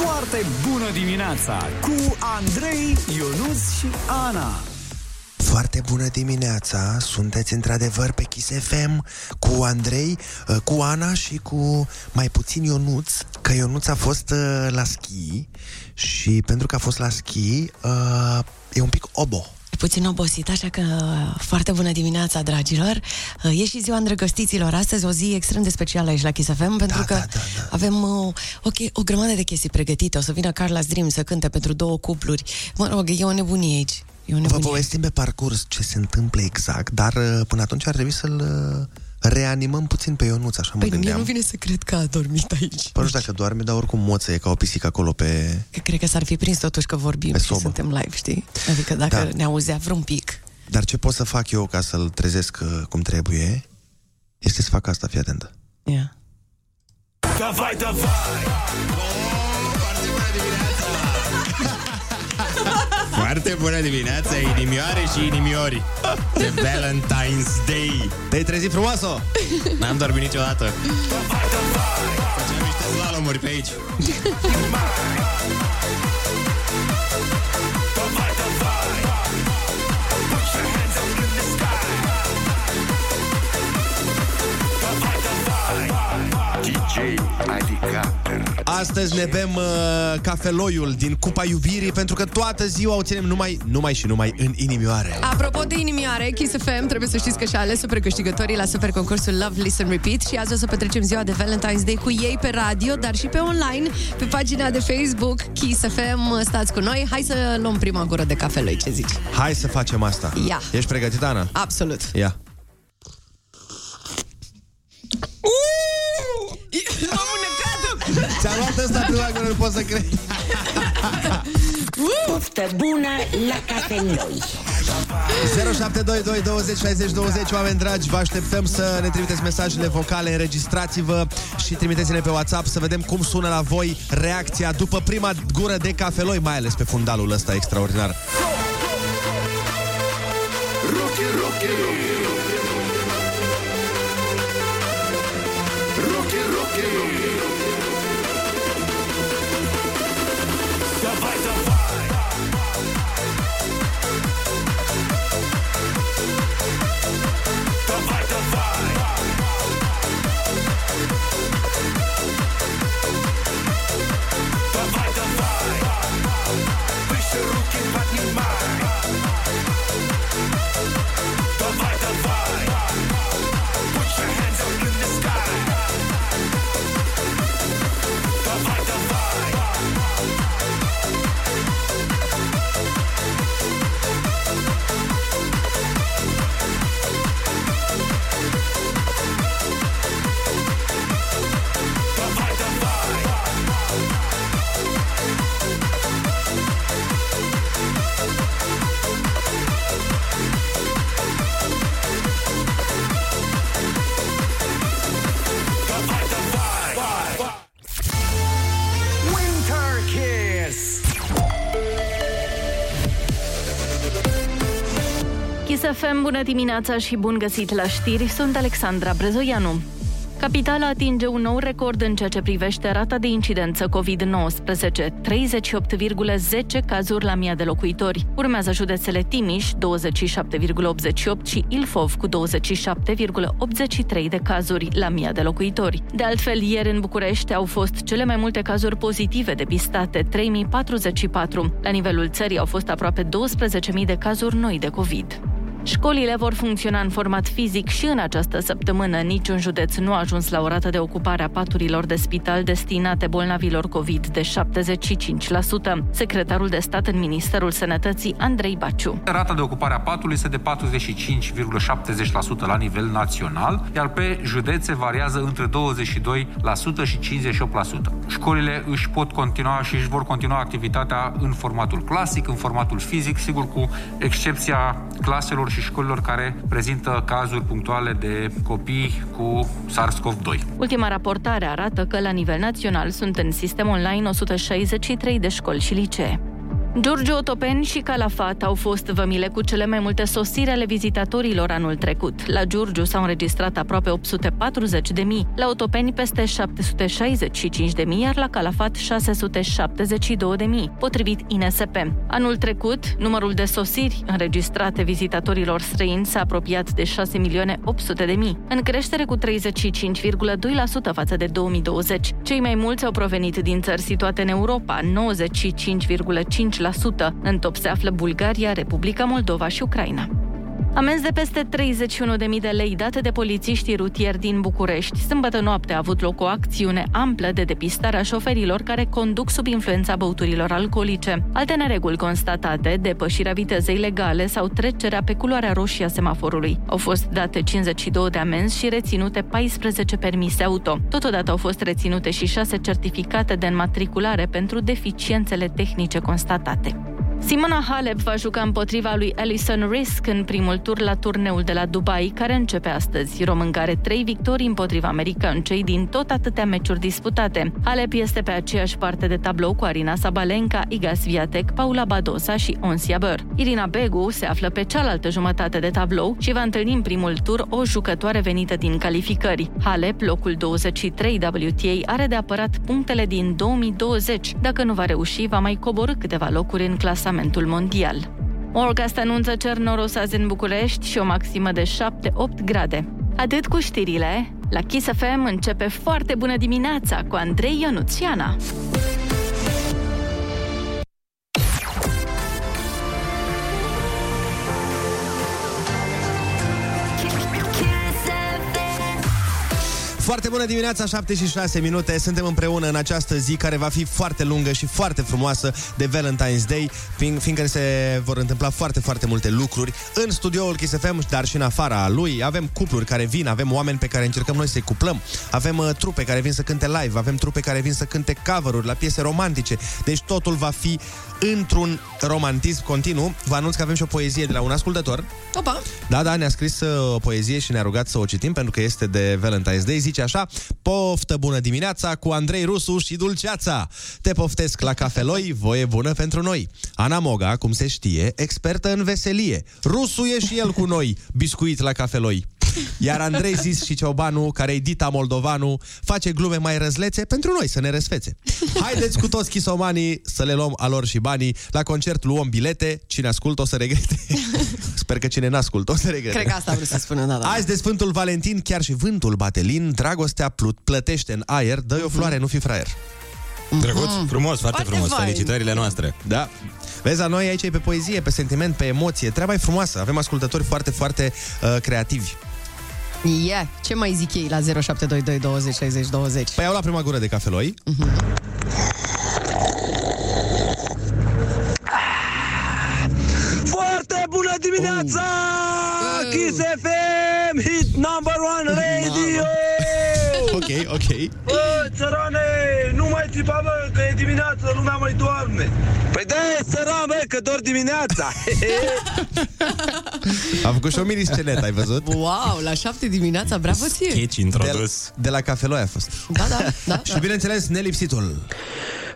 Foarte bună dimineața cu Andrei, Ionuț și Ana. Foarte bună dimineața, sunteți într-adevăr pe Kiss FM cu Andrei, cu Ana și cu mai puțin Ionuț, că Ionuț a fost la schi și pentru că a fost la schi e un pic obo. Puțin obosit, așa că foarte bună dimineața, dragilor. E și ziua îndrăgostiților astăzi, o zi extrem de specială aici la Kiss FM, pentru că avem o grămadă de chestii pregătite. O să vină Carla's Dreams să cânte pentru 2 cupluri. Mă rog, e o nebunie aici. Vă povestim pe parcurs ce se întâmplă exact, dar până atunci ar trebui să-l reanimăm puțin pe Ionuț, așa mă gândeam. Păi nu vine să cred că a dormit aici. Păi nu știu dacă doarme, dar oricum moță e ca o pisică acolo pe... Că cred că s-ar fi prins totuși că vorbim și suntem live, știi? Adică dacă ne auzea vreun pic. Dar ce pot să fac eu ca să-l trezesc cum trebuie este să fac asta, fii atentă. Ia. Davai, davai! Foarte bună dimineața! Foarte bună dimineața, inimioare și inimiori. De Valentine's Day. Te-ai trezit frumoasă? N-am dormit niciodată. Facem niște slalomuri pe aici. Astăzi ne bem cafeloiul din Cupa Iubirii, pentru că toată ziua o ținem numai și numai în inimioare. Apropo de inimioare, Kiss FM, trebuie să știți că și-a ales super câștigătorii la super concursul Love, Listen, Repeat. Și azi o să petrecem ziua de Valentine's Day cu ei pe radio, dar și pe online, pe pagina de Facebook Kiss FM. Stați cu noi, hai să luăm prima gură de cafeloi, ce zici? Hai să facem asta. Ia. Ești pregătită, Ana? Absolut. Ia. M-am unecat! Ți-a luat ăsta prima că nu pot să cred. Poftă bună la cafeloi. 0722 20 60 20. Oameni dragi, vă așteptăm să ne trimiteți mesajele vocale, înregistrați-vă și trimiteți-le pe WhatsApp să vedem cum sună la voi reacția după prima gură de cafeloi, mai ales pe fundalul ăsta extraordinar. Bună dimineața și bun găsit la știri, sunt Alexandra Brezoianu. Capitala atinge un nou record în ceea ce privește rata de incidență COVID-19, 38,10 cazuri la 1000 de locuitori. Urmează județele Timiș, 27,88 și Ilfov cu 27,83 de cazuri la 1000 de locuitori. De altfel, ieri în București au fost cele mai multe cazuri pozitive depistate, 3044. La nivelul țării au fost aproape 12.000 de cazuri noi de COVID. Școlile vor funcționa în format fizic și în această săptămână. Niciun județ nu a ajuns la o rată de ocupare a paturilor de spital destinate bolnavilor COVID de 75%. Secretarul de stat în Ministerul Sănătății, Andrei Baciu. Rata de ocupare a patului este de 45,70% la nivel național, iar pe județe variază între 22% și 58%. Școlile își pot continua și își vor continua activitatea în formatul clasic, în formatul fizic, sigur cu excepția claselor și școlilor care prezintă cazuri punctuale de copii cu SARS-CoV-2. Ultima raportare arată că la nivel național sunt în sistem online 163 de școli și licee. Giurgiu, Otopeni și Calafat au fost vămile cu cele mai multe sosiri ale vizitatorilor anul trecut. La Giurgiu s-au înregistrat aproape 840.000, la Otopeni peste 765.000, iar la Calafat 672.000, potrivit INSP. Anul trecut, numărul de sosiri înregistrate vizitatorilor străini s-a apropiat de 6.800.000, în creștere cu 35,2% față de 2020. Cei mai mulți au provenit din țări situate în Europa, 95,5%. În top se află Bulgaria, Republica Moldova și Ucraina. Amenzi de peste 31.000 de lei date de polițiștii rutieri din București. Sâmbătă noapte a avut loc o acțiune amplă de depistare a șoferilor care conduc sub influența băuturilor alcoolice. Alte nereguli constatate, depășirea vitezei legale sau trecerea pe culoarea roșie a semaforului. Au fost date 52 de amenzi și reținute 14 permise auto. Totodată au fost reținute și 6 certificate de înmatriculare pentru deficiențele tehnice constatate. Simona Halep va juca împotriva lui Alison Risk în primul tur la turneul de la Dubai, care începe astăzi. Românca are 3 victorii împotriva americancei din tot atâtea meciuri disputate. Halep este pe aceeași parte de tablou cu Arina Sabalenka, Iga Swiatek, Paula Badosa și Ons Jabeur. Irina Begu se află pe cealaltă jumătate de tablou și va întâlni în primul tur o jucătoare venită din calificări. Halep, locul 23 WTA, are de apărat punctele din 2020. Dacă nu va reuși, va mai coborî câteva locuri în clasament mondial. Morgast anunță cer noros azi în București și o maximă de 7-8 grade. Atât cu știrile. La Kiss FM începe foarte bună dimineața cu Andrei, Ionuț și Ana. Foarte bună dimineața, 76 minute. Suntem împreună în această zi care va fi foarte lungă și foarte frumoasă de Valentine's Day, fiindcă se vor întâmpla foarte, foarte multe lucruri în studioul Kiss FM, dar și în afara lui. Avem cupluri care vin, avem oameni pe care încercăm noi să-i cuplăm, avem trupe care vin să cânte live, avem trupe care vin să cânte cover-uri la piese romantice. Deci totul va fi într-un romantism continuu. Vă anunț că avem și o poezie de la un ascultător. Opa! Da, ne-a scris o poezie și ne-a rugat să o citim pentru că este de Valentine's Day. Zice așa: poftă bună dimineața cu Andrei Rusu și Dulceața. Te poftesc la cafeloi, voie bună pentru noi. Ana Moga, cum se știe, expertă în veselie. Rusu e și el cu noi, biscuit la cafeloi. Iar Andrei Zis și Ciobanu, care-i Dita Moldovanu, face glume mai răzlețe pentru noi să ne răsfețe. Haideți cu toți chisomanii să le luăm a lor și banii. La concert luăm bilete, cine ascultă o să regrete. Sper că cine n-ascultă o să regrete. Cred că asta vreau să spună, da. Azi de Sfântul Valentin, chiar și vântul batelin, dragostea plătește în aer, dă-i o floare, nu fi fraier. Drăguț, frumos, foarte frumos, felicitările noastre. Da. Vezi, la noi aici e pe poezie, pe sentiment, pe emoție. Treaba e frumoasă, avem ascultători foarte, foarte creativi. Yeah. Ce mai zic ei la 0722 20 60 20? Păi iau la prima gură de cafeloi. Foarte bună dimineața! Kiss FM, hit number one radio! Ok. Bă, țărane, nu mai țipa, bă, că e dimineața, lumea mai doarme. Păi da-i săran, bă, că dor dimineața. A făcut și o mini-scenetă, ai văzut? Wow, la 7 dimineața, bravo ție. Sketch introdus. De la cafeloi a fost. Da. Și bineînțeles, nelipsitul.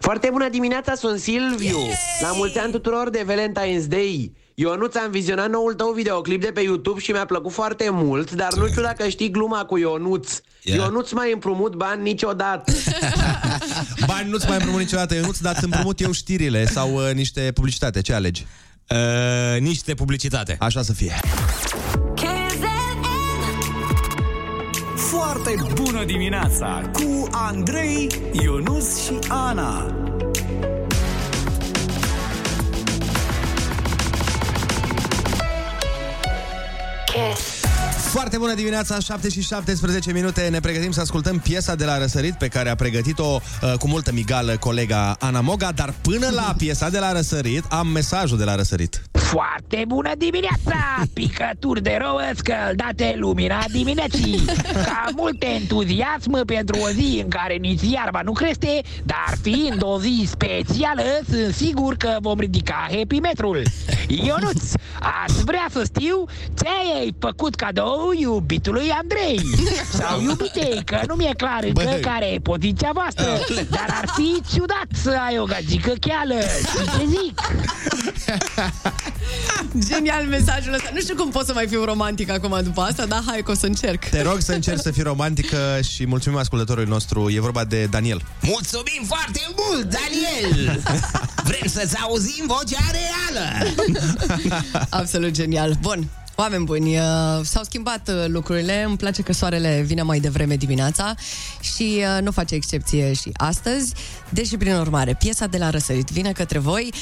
Foarte bună dimineața, sunt Silviu. Yay! La mulți ani tuturor de Valentine's Day. Ionuț, am vizionat noul tău videoclip de pe YouTube și mi-a plăcut foarte mult, dar nu știu dacă știi gluma cu Ionuț. Yeah. Ionuț mai împrumut bani niciodată. Bani nu-ți mai împrumut niciodată, Ionuț, dar îți împrumut eu știrile sau niște publicitate. Ce alegi? Niște publicitate. Așa să fie. Foarte bună dimineața cu Andrei, Ionuț și Ana. Foarte bună dimineața, 7 și 17 minute. Ne pregătim să ascultăm piesa de la răsărit pe care a pregătit-o cu multă migală colega Ana Moga, dar până la piesa de la răsărit am mesajul de la răsărit. Foarte bună dimineața! Picături de rouă scăldate, lumina dimineții. Ca multe entuziasm pentru o zi în care nici iarba nu crește, dar fiind o zi specială, sunt sigur că vom ridica happy-metrul. Ionuț, aș vrea să știu ce ai făcut cadou iubitului Andrei. Sau iubitei, că nu mi-e clar încă care e poziția voastră, dar ar fi ciudat să ai o gagică cheală. Ce zic? Genial mesajul ăsta. Nu știu cum pot să mai fiu romantic acum după asta, dar hai că o să încerc. Te rog să încerci să fii romantică și mulțumim ascultătorului nostru. E vorba de Daniel. Mulțumim foarte mult, Daniel! Vrem să-ți auzim vocea reală! Absolut genial. Bun. Oameni buni, s-au schimbat lucrurile. Îmi place că soarele vine mai devreme dimineața și nu face excepție și astăzi. Deși, prin urmare, piesa de la răsărit vine către voi.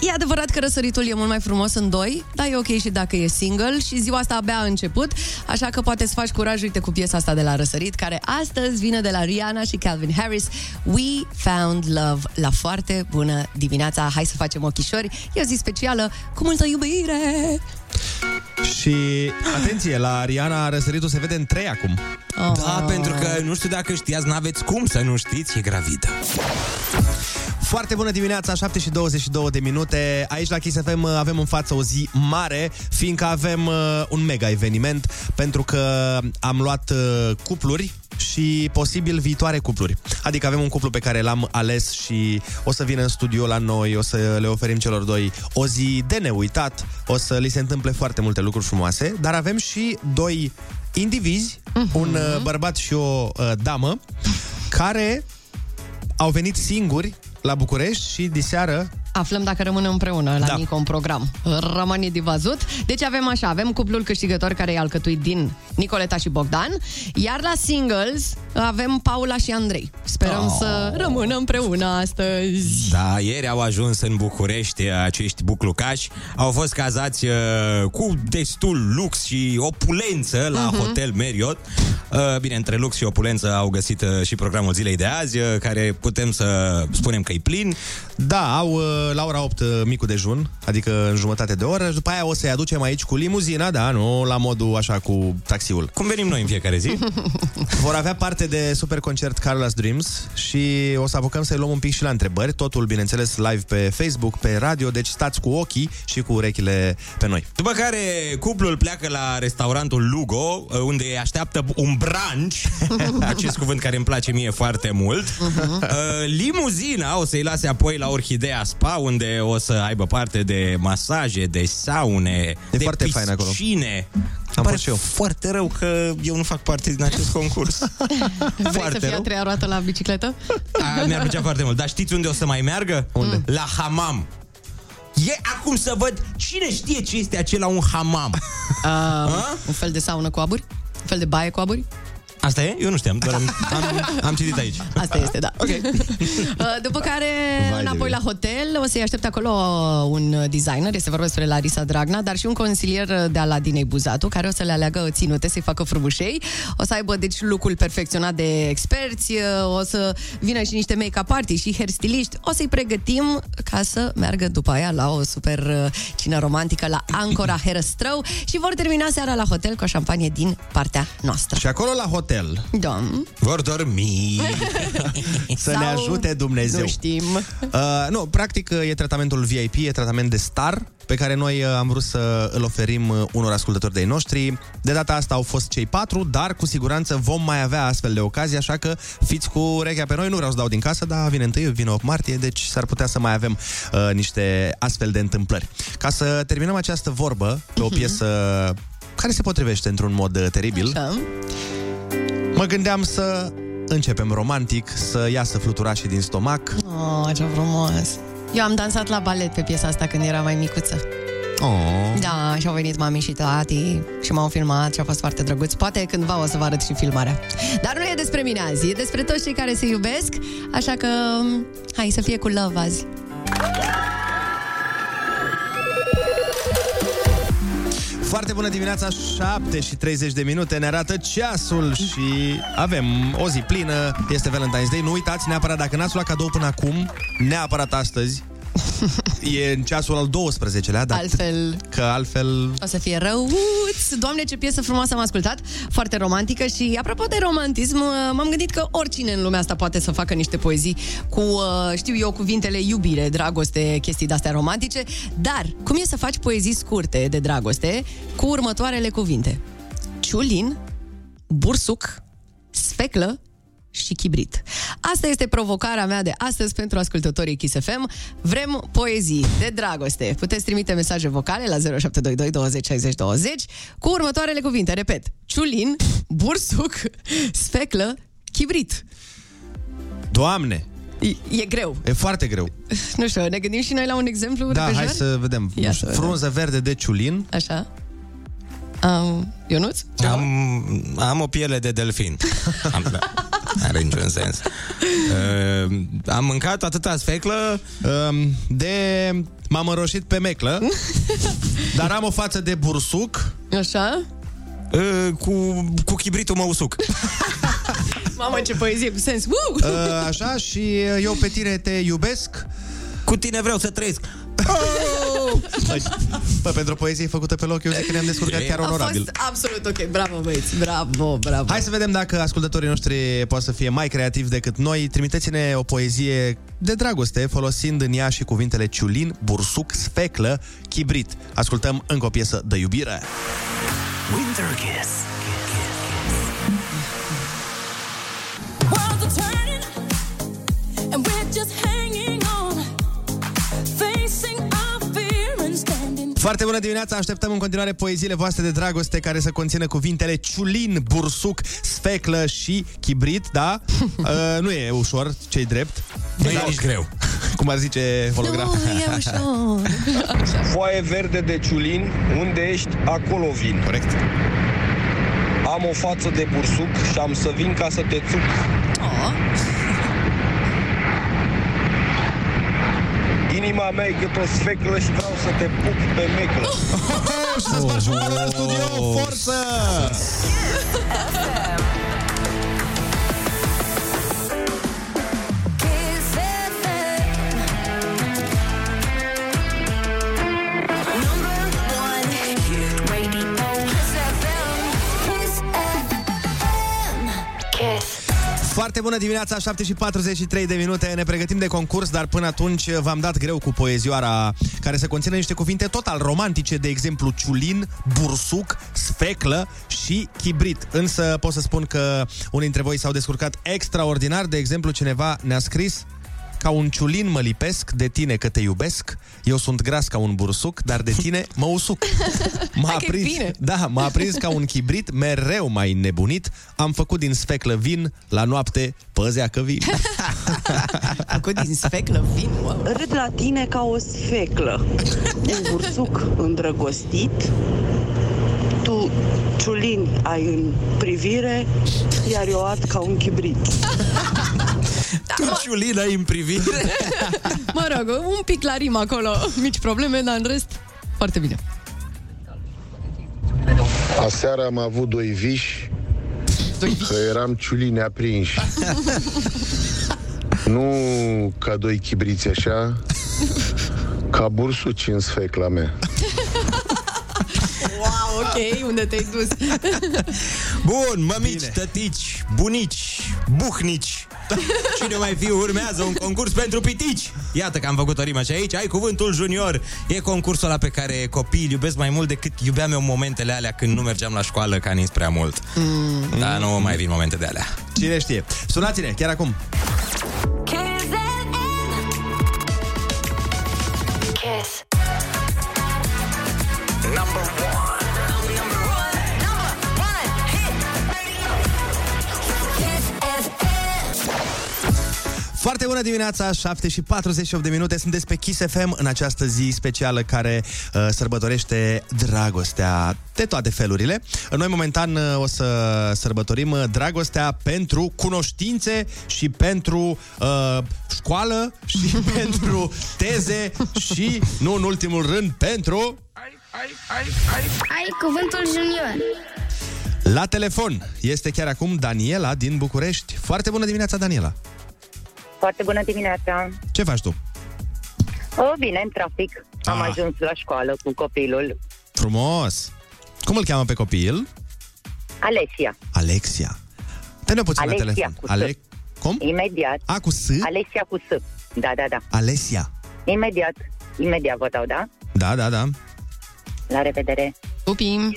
E adevărat că răsăritul e mult mai frumos în doi, dar e ok și dacă e single și ziua asta abia a început, așa că poate să faci curaj, uite, cu piesa asta de la răsărit, care astăzi vine de la Rihanna și Calvin Harris, We Found Love, la foarte bună dimineața. Hai să facem ochișori, e o zi specială, cu multă iubire! Și atenție, la Rihanna răsăritul se vede în 3 acum. Oh. Da, pentru că nu știu dacă știați, n-aveți cum să nu știți, e gravidă. Foarte bună dimineața, 7:22. Aici la Kiss FM avem în față o zi mare, fiindcă avem un mega eveniment, pentru că am luat cupluri și posibil viitoare cupluri. Adică avem un cuplu pe care l-am ales și o să vină în studio la noi, o să le oferim celor doi o zi de neuitat, o să li se întâmple foarte multe lucruri frumoase, dar avem și doi indivizi, un bărbat și o damă, care au venit singuri la București și diseară aflăm dacă rămânem împreună la Nico în program. Rămâne de văzut. Deci avem așa, avem cuplul câștigător care e alcătuit din Nicoleta și Bogdan, iar la singles avem Paula și Andrei. Sperăm să rămână împreună astăzi. Da, ieri au ajuns în București acești buclucași. Au fost cazați cu destul lux și opulență la Hotel Marriott. Bine, între lux și opulență au găsit și programul zilei de azi, care putem să spunem că e plin. Da, au la ora 8 micul dejun, adică în jumătate de oră, după aia o să-i aducem aici cu limuzina, da, nu la modul așa cu taxiul. Cum venim noi în fiecare zi. Vor avea parte de super concert Carla's Dreams și o să apucăm să-i luăm un pic și la întrebări, totul, bineînțeles, live pe Facebook, pe radio, deci stați cu ochii și cu urechile pe noi. După care cuplul pleacă la restaurantul Lugo, unde îi așteaptă un brunch, acest cuvânt care îmi place mie foarte mult. Limuzina o să-i lase apoi la Orhidea Spa, unde o să aibă parte de masaje, de saune, de piscine. Am pare foarte rău că eu nu fac parte din acest concurs. Vrei foarte să fie a treia roată la bicicletă? Mi-ar plăcea foarte mult. Dar știți unde o să mai meargă? Unde? La hamam. E acum să văd cine știe ce este acela un hamam. Un fel de saună cu aburi? Un fel de baie cu aburi? Asta e? Eu nu știam, dar am citit aici. Asta este, da. Okay. După care, înapoi la hotel, o să-i aștepte acolo un designer, este vorba despre Larisa Dragnea, dar și un consilier de la Dinei Buzatu, care o să le aleagă ținute, să-i facă frumușei. O să aibă, deci, lucrul perfecționat de experți, o să vină și niște make-up artiști și hairstiliști. O să-i pregătim ca să meargă după aia la o super cină romantică la Ancora Herăstrău și vor termina seara la hotel cu o șampanie din partea noastră. Și acolo la hotel vor dormi. Să ne ajute Dumnezeu. Nu știm. Nu, practic e tratamentul VIP, e tratament de star, pe care noi am vrut să îl oferim unor ascultători de-ai noștri. De data asta au fost cei 4, dar cu siguranță vom mai avea astfel de ocazii, așa că fiți cu urechea pe noi, nu vreau să dau din casă, dar vine 8 martie, deci s-ar putea să mai avem niște astfel de întâmplări. Ca să terminăm această vorbă pe o piesă care se potrivește într-un mod teribil, așa. Mă gândeam să începem romantic, să iasă fluturașii din stomac. Oh, ce frumos! Eu am dansat la balet pe piesa asta când eram mai micuță. Oh. Da, și au venit mami și tati și m-au filmat și a fost foarte drăguț. Poate cândva o să vă arăt și filmarea. Dar nu e despre mine azi, e despre toți cei care se iubesc. Așa că hai să fie cu love azi. Foarte bună dimineața, 7:30, ne arată ceasul și avem o zi plină, este Valentine's Day, nu uitați neapărat, dacă n-ați luat cadou până acum, neapărat astăzi, E în ceasul al 12-lea, dar altfel, că altfel o să fie răuț. Doamne, ce piesă frumoasă am ascultat, foarte romantică. Și apropo de romantism, m-am gândit că oricine în lumea asta poate să facă niște poezii cu, știu eu, cuvintele iubire, dragoste, chestii de-astea romantice. Dar cum e să faci poezii scurte de dragoste cu următoarele cuvinte: ciulin, bursuc, speclă și chibrit. Asta este provocarea mea de astăzi pentru ascultătorii Kiss FM. Vrem poezii de dragoste. Puteți trimite mesaje vocale la 0722 20 60 20 cu următoarele cuvinte. Repet: ciulin, bursuc, speclă, chibrit. Doamne! E greu. E foarte greu. Nu știu, ne gândim și noi la un exemplu? Da, repejar? Hai să vedem. Frunză verde de ciulin. Așa. Ionuț? Am o piele de delfin. N-are niciun sens. Am mâncat atâta speclă de... m-am înroșit pe meclă. Dar am o față de bursuc. Așa. Cu chibritul mă usuc. Mamă, ce poezie cu sens. Așa, și eu pe tine te iubesc. Cu tine vreau să trăiesc. Bă, pentru poezie făcută pe loc, eu zic că ne-am descurcat chiar onorabil. A fost absolut ok, bravo băieți, bravo. Hai să vedem dacă ascultătorii noștri pot să fie mai creativi decât noi. Trimiteți-ne o poezie de dragoste folosind în ea și cuvintele ciulin, bursuc, speclă, chibrit. Ascultăm încă o piesă de iubire. Winter Kiss. Foarte bună dimineața! Așteptăm în continuare poeziile voastre de dragoste care să conțină cuvintele ciulin, bursuc, sfeclă și chibrit, da? Nu e ușor, ce-i drept. Nu e nici greu. Cum ar zice Holograf. Nu e ușor. Foaie verde de ciulin, unde ești, acolo vin. Corect. Am o față de bursuc și am să vin ca să te țuc. Inima mea e cât o sfeclă și vreau să te pup pe meclă. Și să spargi un balon în studio, forță! Foarte bună dimineața, 7:43 de minute, ne pregătim de concurs, dar până atunci v-am dat greu cu poezioara care să conțină niște cuvinte total romantice, de exemplu ciulin, bursuc, speclă și chibrit. Însă pot să spun că unii dintre voi s-au descurcat extraordinar, de exemplu cineva ne-a scris: ca un ciulin mă lipesc, de tine că te iubesc. Eu sunt gras ca un bursuc, dar de tine mă usuc. M-a aprins ca un chibrit, mereu mai nebunit. Am făcut din sfeclă vin, la noapte păzea că vin. Făcut din sfeclă vin? Râd la tine ca o sfeclă. Un bursuc îndrăgostit. Tu ciulin ai în privire, iar eu ad ca un chibrit. Ciulina în privire. Mă rog, un pic la rim acolo, mici probleme, dar în rest foarte bine. Aseară am avut doi viși, că eram ciuline aprinși. Nu ca doi chibriți așa, ca bursuci în sfecla mea. Wow, ok, unde te-ai dus? Bun, mămici, bine. Tătici, bunici, buhnici. Cine mai fi, urmează un concurs pentru pitici. Iată că am făcut o rimă și aici ai cuvântul junior. E concursul ăla pe care copiii îl iubesc mai mult decât iubeam eu momentele alea când nu mergeam la școală, că a nins prea mult. Dar nu mai vin momente de alea. Cine știe? Sunați-ne chiar acum. Kiss. Number 1. Foarte bună dimineața, 7:48 de minute, sunteți pe Kiss FM în această zi specială care sărbătorește dragostea de toate felurile. Noi momentan o să sărbătorim dragostea pentru cunoștințe și pentru școală și pentru teze și, nu în ultimul rând, pentru... Ai cuvântul junior. La telefon este chiar acum Daniela din București. Foarte bună dimineața, Daniela! Foarte bună dimineața! Ce faci tu? O, bine, în trafic. Am ajuns la școală cu copilul. Frumos! Cum îl cheamă pe copil? Alexia. Alexia. Te-ne puțin la telefon. Cum? Imediat. A, cu S? Alexia cu S. Da, da, da. Alexia. Imediat vă dau, da? Da, da, da. La revedere. Pupim.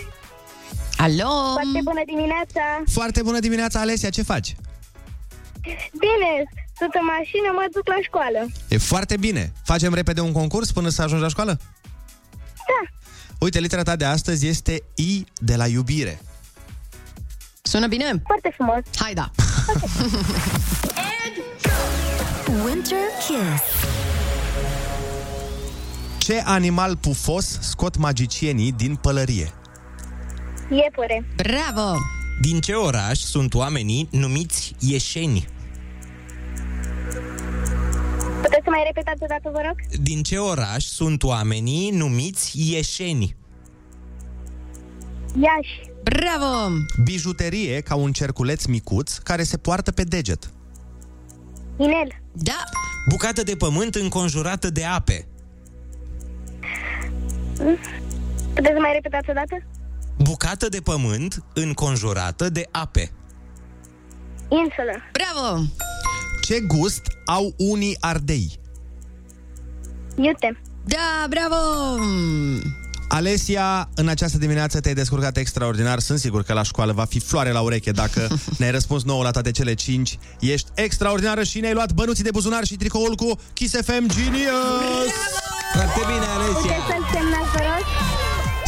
Alo! Foarte bună dimineața! Foarte bună dimineața, Alexia, ce faci? Bine, sunt în mașină, mă duc la școală. E foarte bine. Facem repede un concurs până să ajungi la școală? Da. Uite, litera ta de astăzi este I de la iubire. Sună bine? Foarte frumos. Hai, da. Winter Kiss. Ce animal pufos scot magicienii din pălărie? Iepure. Bravo! Din ce oraș sunt oamenii numiți ieșeni? Puteți să mai repetați o dată, vă rog? Din ce oraș sunt oamenii numiți ieșeni? Iași. Bravo! Bijuterie ca un cerculeț micuț care se poartă pe deget. Inel. Da. Bucată de pământ înconjurată de ape. Puteți să mai repetați o dată? Bucată de pământ înconjurată de ape. Insulă. Bravo! Ce gust au unii ardei? Iute. Da, bravo! Alexia, în această dimineață te-ai descurcat extraordinar. Sunt sigur că la școală va fi floare la ureche dacă ne-ai răspuns 9 la toate cele 5. Ești extraordinară și ne-ai luat bănuții de buzunar și tricoul cu Kiss FM Genius! Bravo! Foarte bine, Alexia! Puteți să-l semnați, vă rog?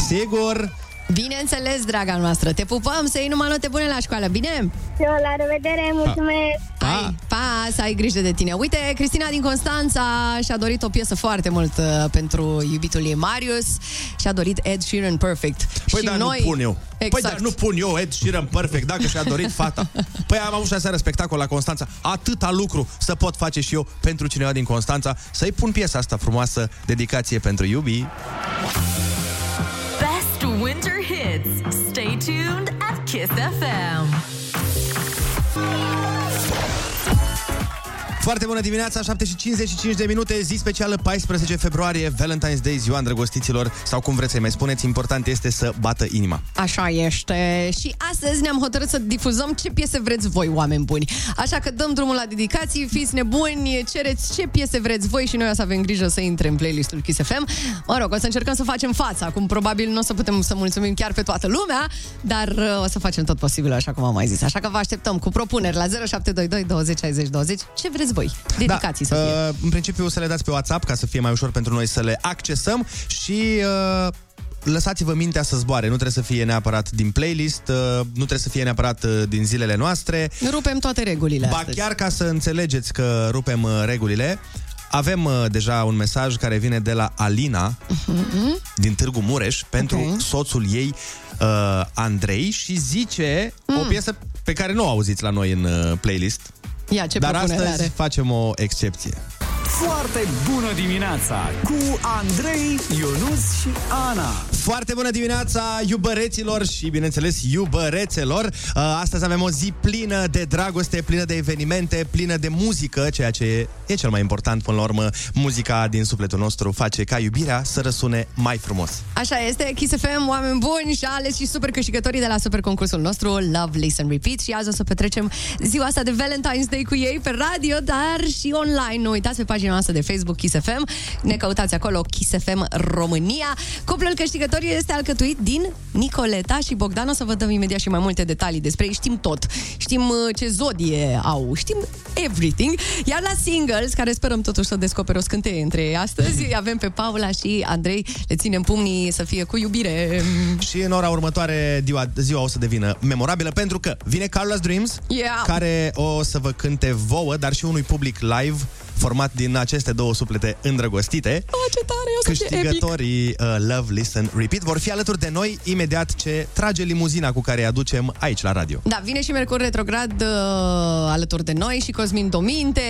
Sigur! Bineînțeles, draga noastră. Te pupăm, să iei numai note bune la școală, bine? Eu, la revedere, mulțumesc! Hai, pa, să ai grijă de tine. Uite, Cristina din Constanța și-a dorit o piesă foarte mult pentru iubitul ei Marius. Și-a dorit Ed Sheeran Perfect. Păi și dar noi... nu pun eu. Exact. Păi dar nu pun eu Ed Sheeran Perfect dacă și-a dorit fata. Păi am avut și aseară spectacol la Constanța. Atâta lucru să pot face și eu pentru cineva din Constanța. Să-i pun piesa asta frumoasă, dedicație pentru iubii. Winter hits. Stay tuned at Kiss FM. Foarte bună dimineața, 7:55 de minute, zi specială 14 februarie, Valentine's Day, ziua îndrăgostiților, sau cum vreți să-i mai spuneți, important este să bată inima. Așa este. Și astăzi ne-am hotărât să difuzăm ce piese vreți voi, oameni buni. Așa că dăm drumul la dedicații, fiți nebuni, cereți ce piese vreți voi și noi o să avem grijă să intre în playlistul Kiss FM. Mă rog, o să încercăm să facem față. Acum probabil nu o să putem să mulțumim chiar pe toată lumea, dar o să facem tot posibil, așa cum am mai zis. Așa că vă așteptăm cu propuneri la 0722 20 60 20. Ce vreți voi, dedicații da, să fie. În principiu să le dați pe WhatsApp ca să fie mai ușor pentru noi să le accesăm și lăsați-vă mintea să zboare. Nu trebuie să fie neapărat din playlist, nu trebuie să fie neapărat din zilele noastre. Rupem toate regulile ba astăzi. Chiar ca să înțelegeți că rupem regulile, avem deja un mesaj care vine de la Alina din Târgu Mureș pentru soțul ei Andrei și zice o piesă pe care nu o auziți la noi în playlist. Ia, dar astăzi facem o excepție. Foarte bună dimineața cu Andrei, Ionuț și Ana. Foarte bună dimineața iubăreților și, bineînțeles, iubărețelor. Astăzi avem o zi plină de dragoste, plină de evenimente, plină de muzică, ceea ce e cel mai important până la urmă. Muzica din sufletul nostru face ca iubirea să răsune mai frumos. Așa este, Kiss FM, oameni buni, și ales și super câștigătorii de la super concursul nostru Love, Listen, Repeat. Și azi o să petrecem ziua asta de Valentine's Day cu ei pe radio, dar și online. Nu uitați pe pagina noastră de Facebook Kiss FM. Ne căutați acolo Kiss FM România. Cuplul câștigător este alcătuit din Nicoleta și Bogdan. O să vă dăm imediat și mai multe detalii despre ei. Știm tot. Știm ce zodie au. Știm everything. Iar la singles, care sperăm totuși să descopere o scânteie între ei astăzi, avem pe Paula și Andrei. Le ținem pumnii să fie cu iubire. Și în ora următoare ziua o să devină memorabilă pentru că vine Carla's Dreams, care o să vă cânte vouă, dar și unui public live format din aceste două suplete îndrăgostite. O, ce tare, o să câștigătorii Love, Listen, Repeat vor fi alături de noi imediat ce trage limuzina cu care îi aducem aici la radio. Da, vine și Mercur Retrograd alături de noi și Cosmin Dominte.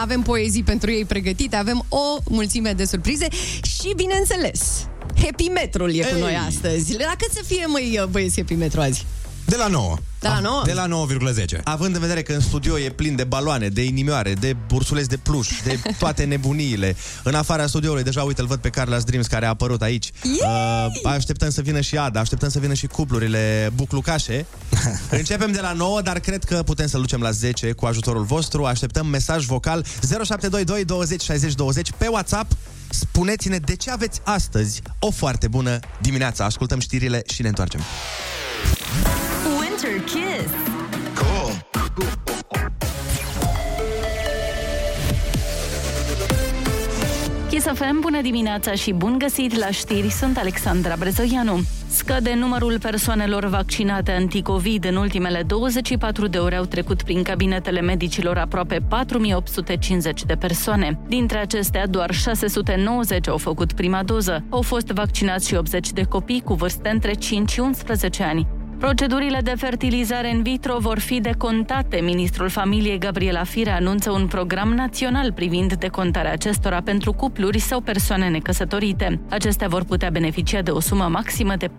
Avem poezii pentru ei pregătite, avem o mulțime de surprize și, bineînțeles, Happy Metrul e cu noi astăzi. La cât să fie, măi, băieți, Happy Metru azi? De la 9. De la 9? De la 9,10. Având în vedere că în studio e plin de baloane, de inimioare, de ursuleți de pluș, de toate nebuniile. În afara studioului, deja uite, îl văd pe Carla's Dreams care a apărut aici. Așteptăm să vină și Ada, așteptăm să vină și cuplurile buclucașe. Începem de la 9, dar cred că putem să ducem la 10 cu ajutorul vostru. Așteptăm mesaj vocal 0722 20 60 20 pe WhatsApp. Spuneți-ne de ce aveți astăzi o foarte bună dimineață. Ascultăm știrile și ne întoarcem. Winter Kiss. Cool. Kiss FM, bună dimineața și bun găsit la știri, sunt Alexandra Brezoianu. Scade numărul persoanelor vaccinate anticovid. În ultimele 24 de ore au trecut prin cabinetele medicilor aproape 4.850 de persoane. Dintre acestea, doar 690 au făcut prima doză. Au fost vaccinați și 80 de copii cu vârste între 5 și 11 ani. Procedurile de fertilizare in vitro vor fi decontate. Ministrul Familiei Gabriela Firea anunță un program național privind decontarea acestora pentru cupluri sau persoane necăsătorite. Acestea vor putea beneficia de o sumă maximă de 4.500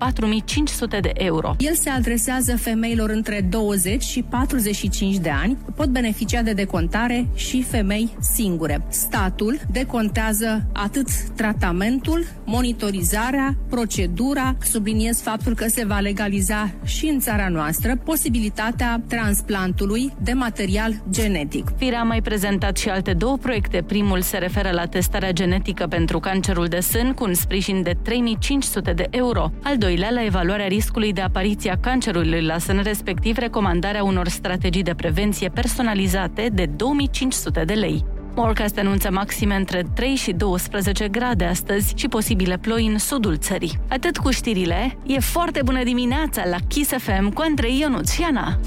de euro. El se adresează femeilor între 20 și 45 de ani. Pot beneficia de decontare și femei singure. Statul decontează atât tratamentul, monitorizarea, procedura. Subliniez faptul că se va legaliza și în țara noastră posibilitatea transplantului de material genetic. Firea a mai prezentat și alte două proiecte. Primul se referă la testarea genetică pentru cancerul de sân cu un sprijin de 3.500 de euro. Al doilea la evaluarea riscului de apariția cancerului la sân, respectiv recomandarea unor strategii de prevenție personalizate de 2.500 de lei. Morcast anunță maxime între 3 și 12 grade astăzi și posibile ploi în sudul țării. Atât cu știrile, e foarte bună dimineața la Kiss FM cu Andrei, Ionuț și Ana.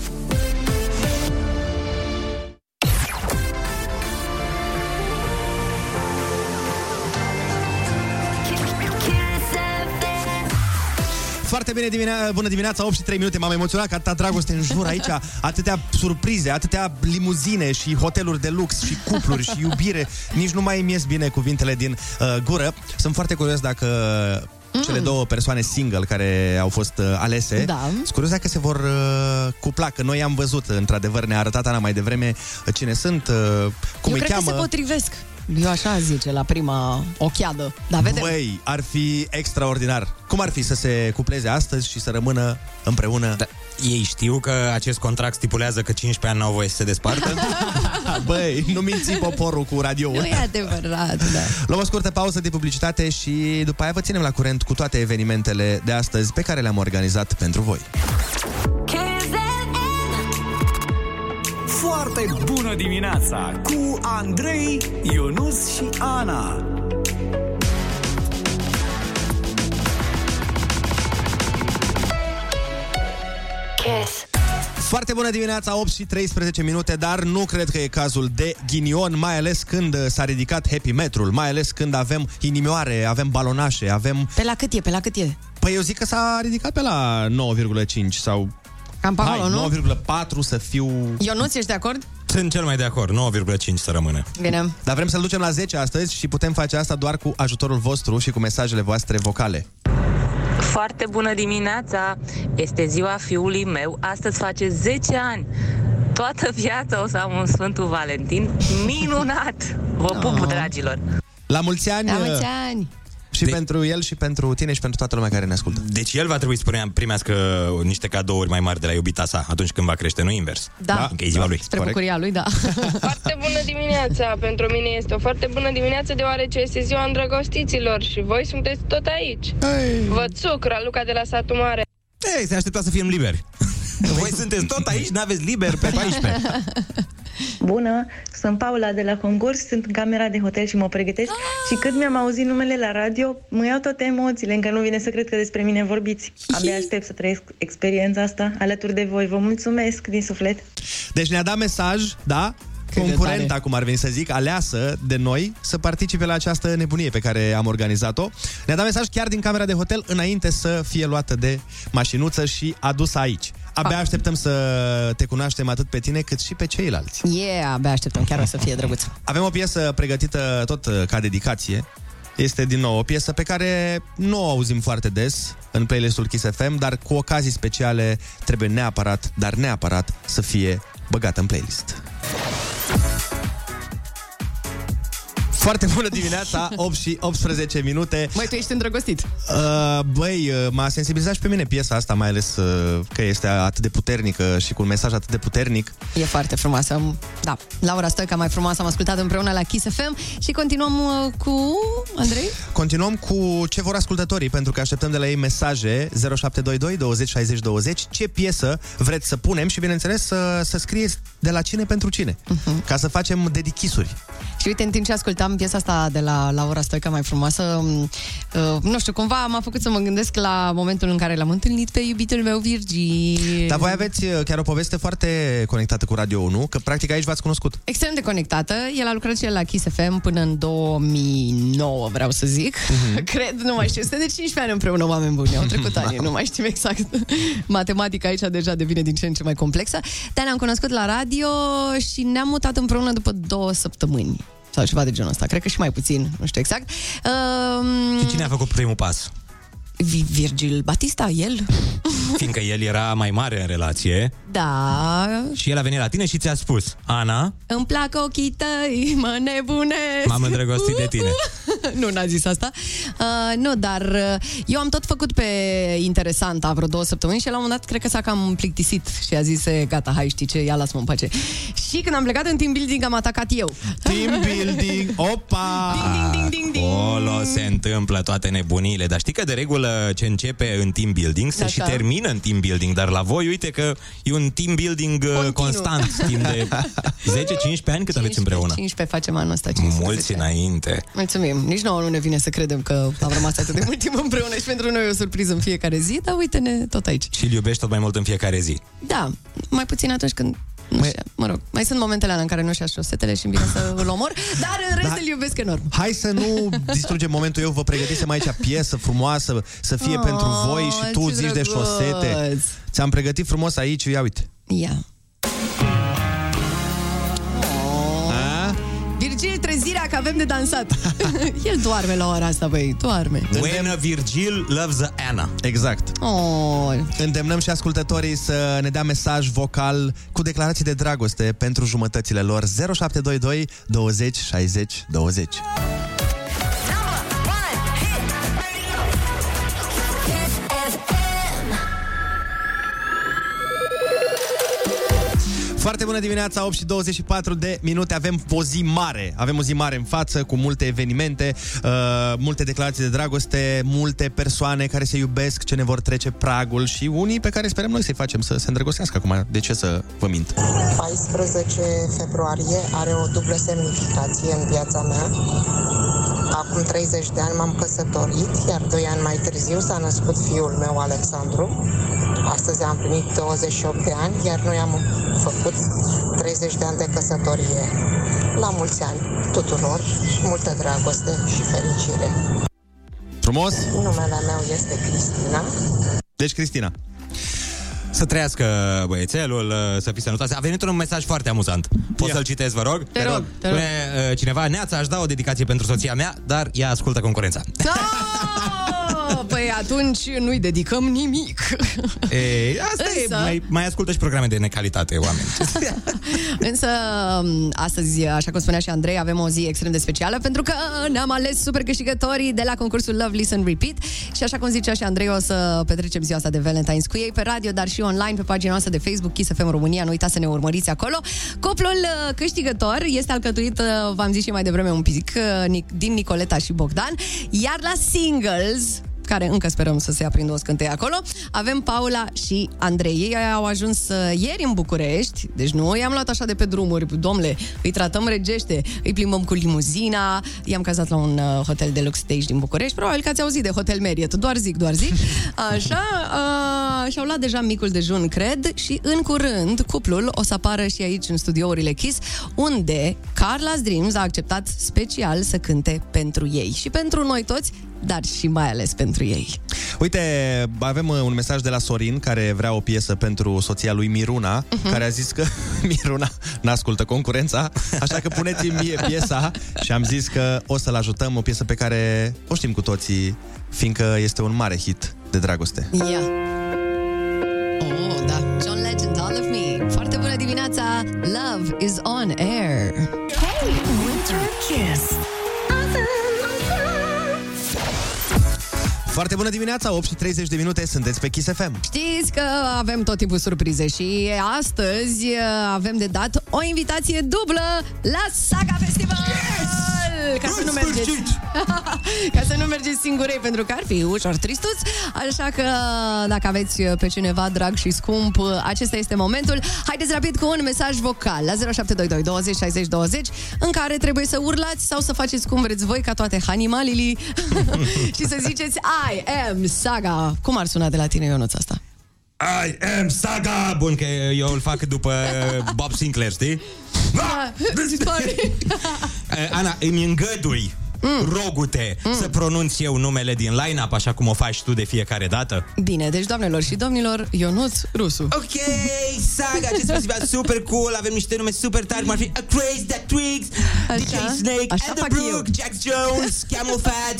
Foarte bine, bună dimineața, 8 și 3 minute. M-am emoționat că atâta dragoste în jur aici. Atâtea surprize, atâtea limuzine și hoteluri de lux și cupluri și iubire. Nici nu mai îmi ies bine cuvintele din gură. Sunt foarte curios dacă cele două persoane single care au fost alese, sunt curios dacă se vor cupla, că noi am văzut, într-adevăr ne-a arătat Ana mai devreme cine sunt, cum îi cheamă. Eu cred că se potrivesc. Eu așa zice, la prima ochiadă. Dar vedem. Băi, ar fi extraordinar. Cum ar fi să se cupleze astăzi și să rămână împreună? Da. Ei știu că acest contract stipulează că 15 ani n-au voie să se despartă? Băi, nu minți poporul cu radioul. Nu e adevărat, da. Luăm o scurtă pauză de publicitate și după aia vă ținem la curent cu toate evenimentele de astăzi pe care le-am organizat pentru voi. Foarte bună dimineața cu Andrei, Ionuț și Ana. Kiss. Foarte bună dimineața, 8 și 13 minute, dar nu cred că e cazul de ghinion, mai ales când s-a ridicat happy metrul, mai ales când avem inimioare, avem balonașe, avem... Pe la cât e? Păi eu zic că s-a ridicat pe la 9,5 sau... Cam pe acolo, nu? 9,4 să fiu... Ionuț, ești de acord? Sunt cel mai de acord, 9,5 să rămână. Bine. Dar vrem să-l ducem la 10 astăzi și putem face asta doar cu ajutorul vostru și cu mesajele voastre vocale. Foarte bună dimineața! Este ziua fiului meu, astăzi face 10 ani. Toată viața o să am un Sfântul Valentin minunat! Vă pup, dragilor! La mulți ani! La mulți ani! Și pentru el, și pentru tine, și pentru toată lumea care ne ascultă. Deci el va trebui să primească niște cadouri mai mari de la iubita sa atunci când va crește, nu invers. Da. Că e ziua lui. Spre bucuria lui, da. Foarte bună dimineața. Pentru mine este o foarte bună dimineață, deoarece este ziua îndrăgostiților și voi sunteți tot aici. Vă țuc, Raluca de la Satul Mare. Ei, se aștepta să fim liberi. Voi sunteți tot aici, n-aveți liber pe 14. Bună, sunt Paula de la concurs, sunt în camera de hotel și mă pregătesc și când mi-am auzit numele la radio, mă iau toate emoțiile, încă nu vine să cred că despre mine vorbiți. Abia aștept să trăiesc experiența asta alături de voi. Vă mulțumesc din suflet. Deci ne-a dat mesaj, da? Concurent, acum ar veni să zic, aleasă de noi, să participe la această nebunie pe care am organizat-o. Ne-a dat mesaj chiar din camera de hotel, înainte să fie luată de mașinuță și adusă aici. Abia așteptăm să te cunoaștem atât pe tine, cât și pe ceilalți. Abia așteptăm, chiar o să fie drăguț. Avem o piesă pregătită tot ca dedicație Este din nou o piesă pe care nu o auzim foarte des în playlistul Kiss FM, dar cu ocazii speciale trebuie neapărat, dar neapărat să fie băgată în playlist. Foarte bună dimineața, 8 și 18 minute. Măi, tu ești îndrăgostit. Băi, m-a sensibilizat și pe mine piesa asta, mai ales că este atât de puternică și cu un mesaj atât de puternic. E foarte frumoasă, da. Laura Stoica, mai frumoasă, am ascultat împreună la Kiss FM și continuăm cu... Andrei? Continuăm cu ce vor ascultătorii, pentru că așteptăm de la ei mesaje 0722 20 60 20. Ce piesă vreți să punem și, bineînțeles, să scrieți de la cine pentru cine, ca să facem dedichisuri. Și uite, în timp ce ascultam piesa asta de la Laura Stoica, mai frumoasă, nu știu, cumva m-a făcut să mă gândesc la momentul în care l-am întâlnit pe iubitul meu Virgil. Dar voi aveți chiar o poveste foarte conectată cu Radio 1, că practic aici v-ați cunoscut. Extrem de conectată. El a lucrat și el la Kiss FM până în 2009, vreau să zic. Cred, nu mai știu, suntem de 15 ani împreună, oameni buni. Au trecut ani, nu mai știm exact. Matematica aici deja devine din ce în ce mai complexă. Dar ne-am cunoscut la radio și ne-am mutat împreună după 2 săptămâni. Sau ceva de genul ăsta, cred că și mai puțin, nu știu exact. Și cine a făcut primul pas? Virgil Batista, el. Fiindcă el era mai mare în relație. Da. Și el a venit la tine și ți-a spus: Ana, îmi plac ochii tăi, mă nebunesc, m-am îndrăgostit de tine. Nu, n-a zis asta. Nu, dar eu am tot făcut pe interesanta vreo 2 săptămâni și la un moment dat cred că s-a cam plictisit și a zis: gata, hai, știi ce, ia, las-mă în pace. Și când am plecat în team building, am atacat eu. Team building, opa! Ding, ding, ding, ding, ding. Olo, se întâmplă toate nebunile. Dar știi că de regulă ce începe în team building se și termină în team building, dar la voi, uite că e un team building continuu, constant, timp de 10-15 ani cât aveți împreună. 15 facem anul ăsta, 15. Mulți înainte. Mulțumim. Nici nouă nu ne vine să credem că am rămas atât de mult timp împreună și pentru noi e o surpriză în fiecare zi, dar uite-ne tot aici. Și îl iubești tot mai mult în fiecare zi. Da, mai puțin atunci când... mă rog, mai sunt momentele în care nu și-aș șosetele și-mi vine să îl omor, dar în rest îl iubesc enorm. Hai să nu distrugem momentul. Eu vă pregătisem aici piesă frumoasă să fie pentru voi și tu zici de șosete. Ți-am pregătit frumos aici, ia uite. Ia. Virgil, trezirea că avem de dansat. El doarme la ora asta, băi, doarme. When Virgil loves the Anna. Exact. Îndemnăm și ascultătorii să ne dea mesaj vocal cu declarații de dragoste pentru jumătățile lor. 0722 20 60 20. Foarte bună dimineața, 8 și 24 de minute, avem o zi mare. Avem o zi mare în față, cu multe evenimente, multe declarații de dragoste, multe persoane care se iubesc, ce ne vor trece pragul și unii pe care sperăm noi să-i facem să se îndrăgostească acum. De ce să vă mint? 14 februarie are o dublă semnificație în viața mea. Acum 30 de ani m-am căsătorit, iar 2 ani mai târziu s-a născut fiul meu, Alexandru. Astăzi am primit 28 de ani, iar noi am făcut 30 de ani de căsătorie. La mulți ani tuturor, multă dragoste și fericire. Frumos? Numele meu este Cristina. Deci Cristina. Să trăiască băiețelul, să fii sănătoasă. A venit un mesaj foarte amuzant. Poți să-l citesc, vă rog? Te rog. Spune cineva: Neața, aș da o dedicație pentru soția mea, dar ea ascultă Concurența. Păi atunci nu-i dedicăm nimic. Asta însă... e, mai ascultă și programe de necalitate, oameni. Însă, astăzi, așa cum spunea și Andrei, avem o zi extrem de specială, pentru că ne-am ales super câștigătorii de la concursul Love, Listen, Repeat. Și așa cum zicea și Andrei, o să petrecem ziua asta de Valentine's cu ei pe radio, dar și online pe pagina noastră de Facebook Kiss FM România. Nu uitați să ne urmăriți acolo. Cuplul câștigător este alcătuit, v-am zis și mai devreme un pic, din Nicoleta și Bogdan. Iar la singles, care încă sperăm să se aprindă o scânteie acolo, avem Paula și Andrei. Ei au ajuns ieri în București, deci nu i-am luat așa de pe drumuri, domnule, îi tratăm regește, îi plimbăm cu limuzina, i-am cazat la un hotel deluxe de aici din București, probabil că ați auzit de Hotel Marriott, doar zic. Așa, și-au luat deja micul dejun, cred, și în curând cuplul o să apară și aici în studiourile Kiss, unde Carla's Dreams a acceptat special să cânte pentru ei și pentru noi toți, dar și mai ales pentru pentru ei. Uite, avem un mesaj de la Sorin, care vrea o piesă pentru soția lui Miruna, care a zis că Miruna n-ascultă concurența, așa că puneți-mi mie piesa și am zis că o să-l ajutăm, o piesă pe care o știm cu toții, fiindcă este un mare hit de dragoste. Yeah. Oh, da. John Legend, All of Me. Foarte bună dimineața! Love is on air! Hey, Winter Kiss! Foarte bună dimineața, 8:30 de minute, sunteți pe Kiss FM. Știți că avem tot timpul surprize și astăzi avem de dat o invitație dublă la Saga Festival! Yes! Ca să nu mergeți, ca să nu mergeți singurei, pentru că ar fi ușor tristuți, așa că dacă aveți pe cineva drag și scump, acesta este momentul. Haideți rapid cu un mesaj vocal la 0722 20 60 20 în care trebuie să urlați sau să faceți cum vreți voi, ca toate animalele, și să ziceți I am Saga. Cum ar suna de la tine, Ionuț, asta? I am Saga! Bun, că eu îl fac după Bob Sinclair, știi? Da, Ana, îmi îngădui, rogute, să pronunț eu numele din line-up, așa cum o faci tu de fiecare dată. Bine, deci, doamnelor și domnilor, Ionuț Rusu. Ok, Saga, ce spune, super cool, avem niște nume super tari, cum ar fi A Craze, The Twigs, DJ Snake, Ada Brooke, Jack Jones, Camelfat,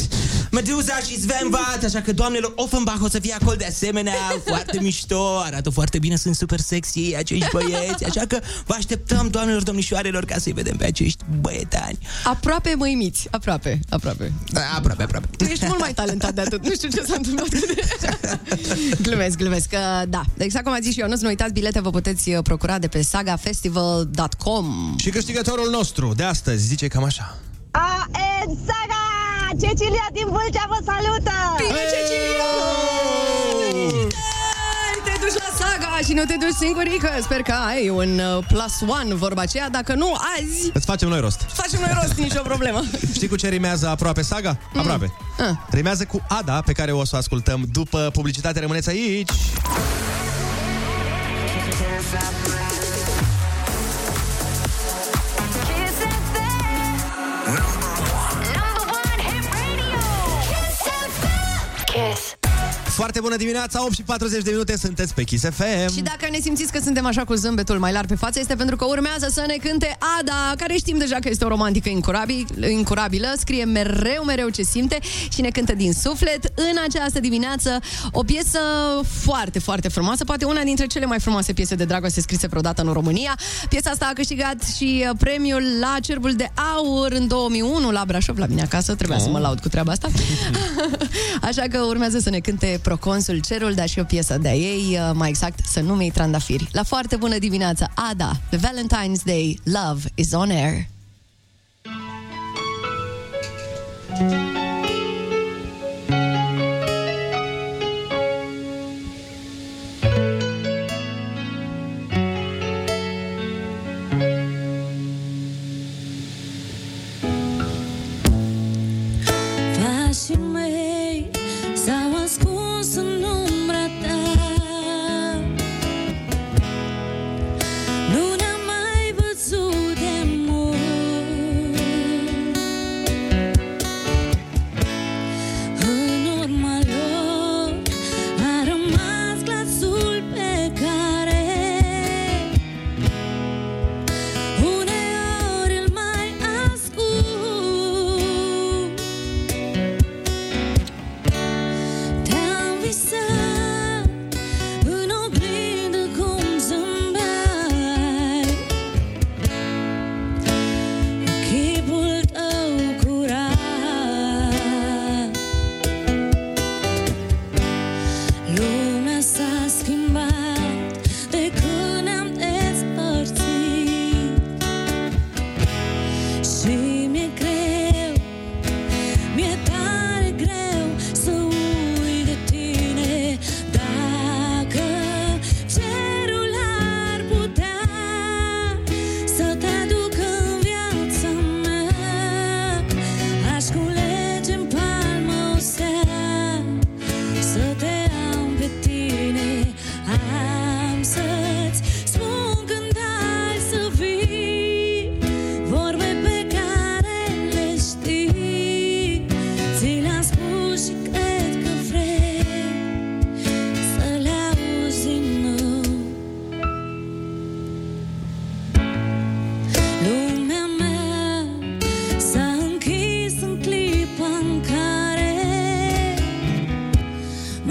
Medusa și Svenvat, așa că, doamnelor, Ofenbach o să fie acolo de asemenea, foarte mișto, arată foarte bine, sunt super sexy acești băieți, așa că vă așteptăm, doamnelor, domnișoarelor, ca să-i vedem pe acești băietani. Aproape, măimiți, aproape. Aproape. Tu ești mult mai talentat de atât. Nu știu ce s-a întâmplat. Glumesc. Da. Exact cum a zis și Ionuț, nu uitați, bilete vă puteți procura de pe sagafestival.com. Și câștigătorul nostru de astăzi zice cam așa: A, e, Saga! Cecilia din Vâlcea vă salută! Bine, Cecilia! Te duci la Saga și nu te duci singurică. Sper că ai un plus one, vorba aceea. Dacă nu, azi îți facem noi rost. Nicio problemă. Știi cu ce rimează aproape Saga? Aproape. Rimează cu Ada, pe care o să o ascultăm după publicitate. Rămâneți aici. Kiss. Foarte bună dimineața, 8:40 de minute, sunteți pe Kiss FM. Și dacă ne simțiți că suntem așa cu zâmbetul mai larg pe față, este pentru că urmează să ne cânte Ada, care știm deja că este o romantică incurabilă, scrie mereu ce simte și ne cântă din suflet în această dimineață o piesă foarte, foarte frumoasă, poate una dintre cele mai frumoase piese de dragoste scrise vreodată în România. Piesa asta a câștigat și premiul la Cerbul de Aur în 2001 la Brașov, la mine acasă, trebuia să mă laud cu treaba asta. Așa că urmează să ne cânte Proconsul, Cerul, dar și o piesă de-a ei, mai exact, Să nu mi-i trandafiri. La foarte bună dimineața, Ada, The Valentine's Day, Love is on air.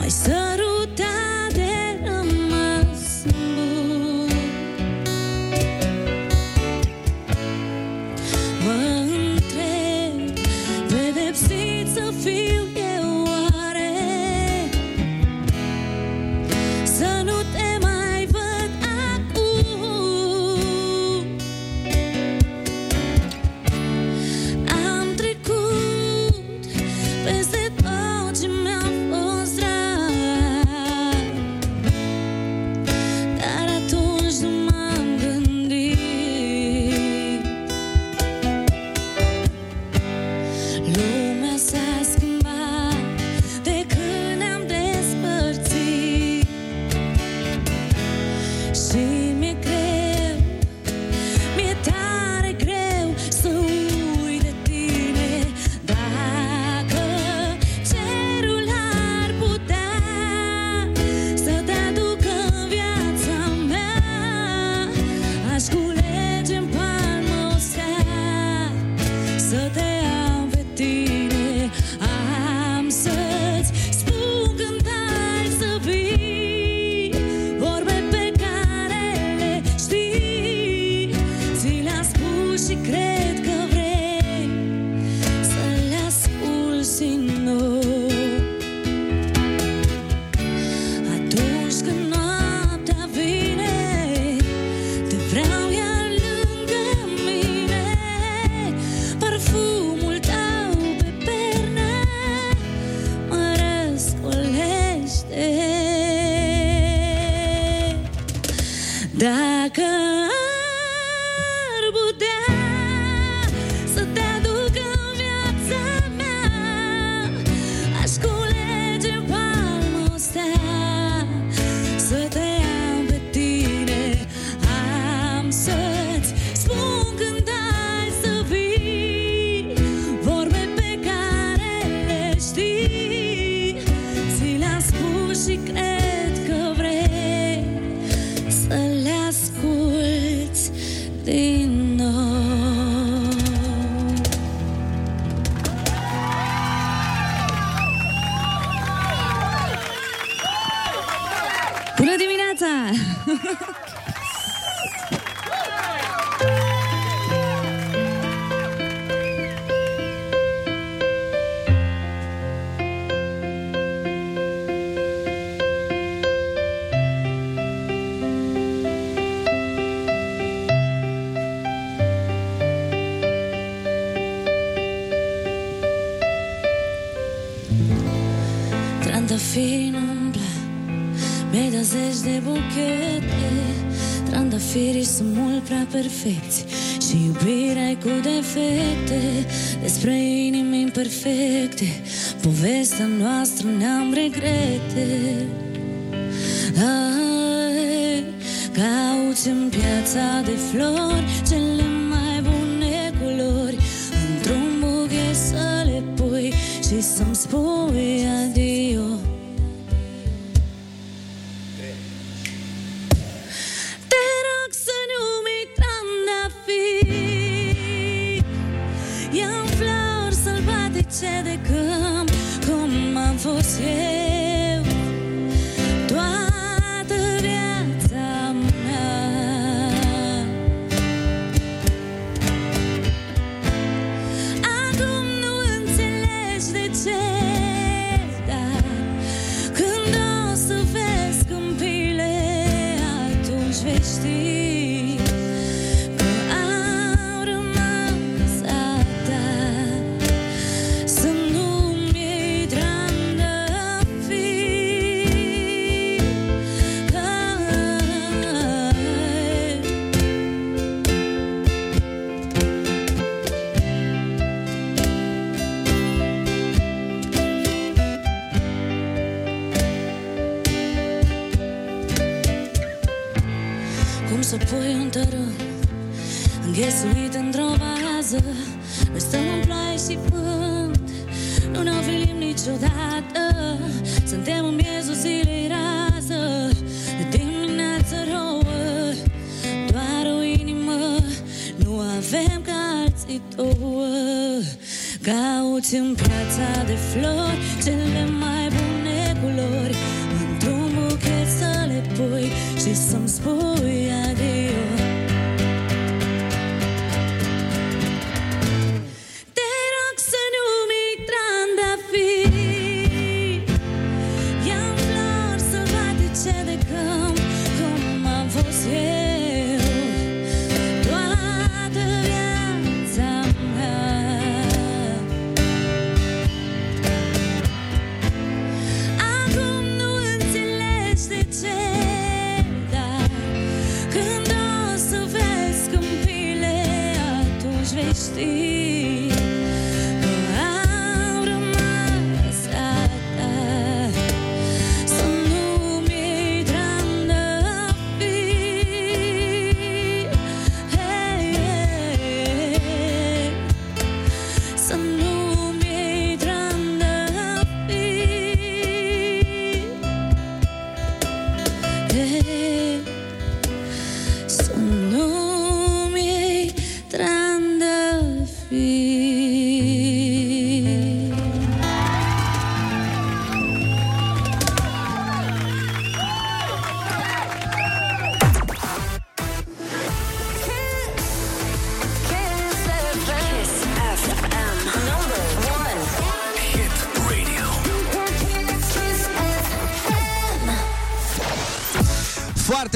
m-ai sărutat de rămas în bun. Mă întreb, pedepsit să fiu eu oare? Să nu te mai văd acum. Am trecut peste perfecți și iubirea-i cu defecte. Despre inimi imperfecte, povestea noastră ne-am regrete. Ai, cauți în piața de flori cele mai bune culori, într-un bughe să le pui și să-mi spui adio. Cauți în piața de flori cele mai bune culori într-un buchet să le pui și să-mi spui adio.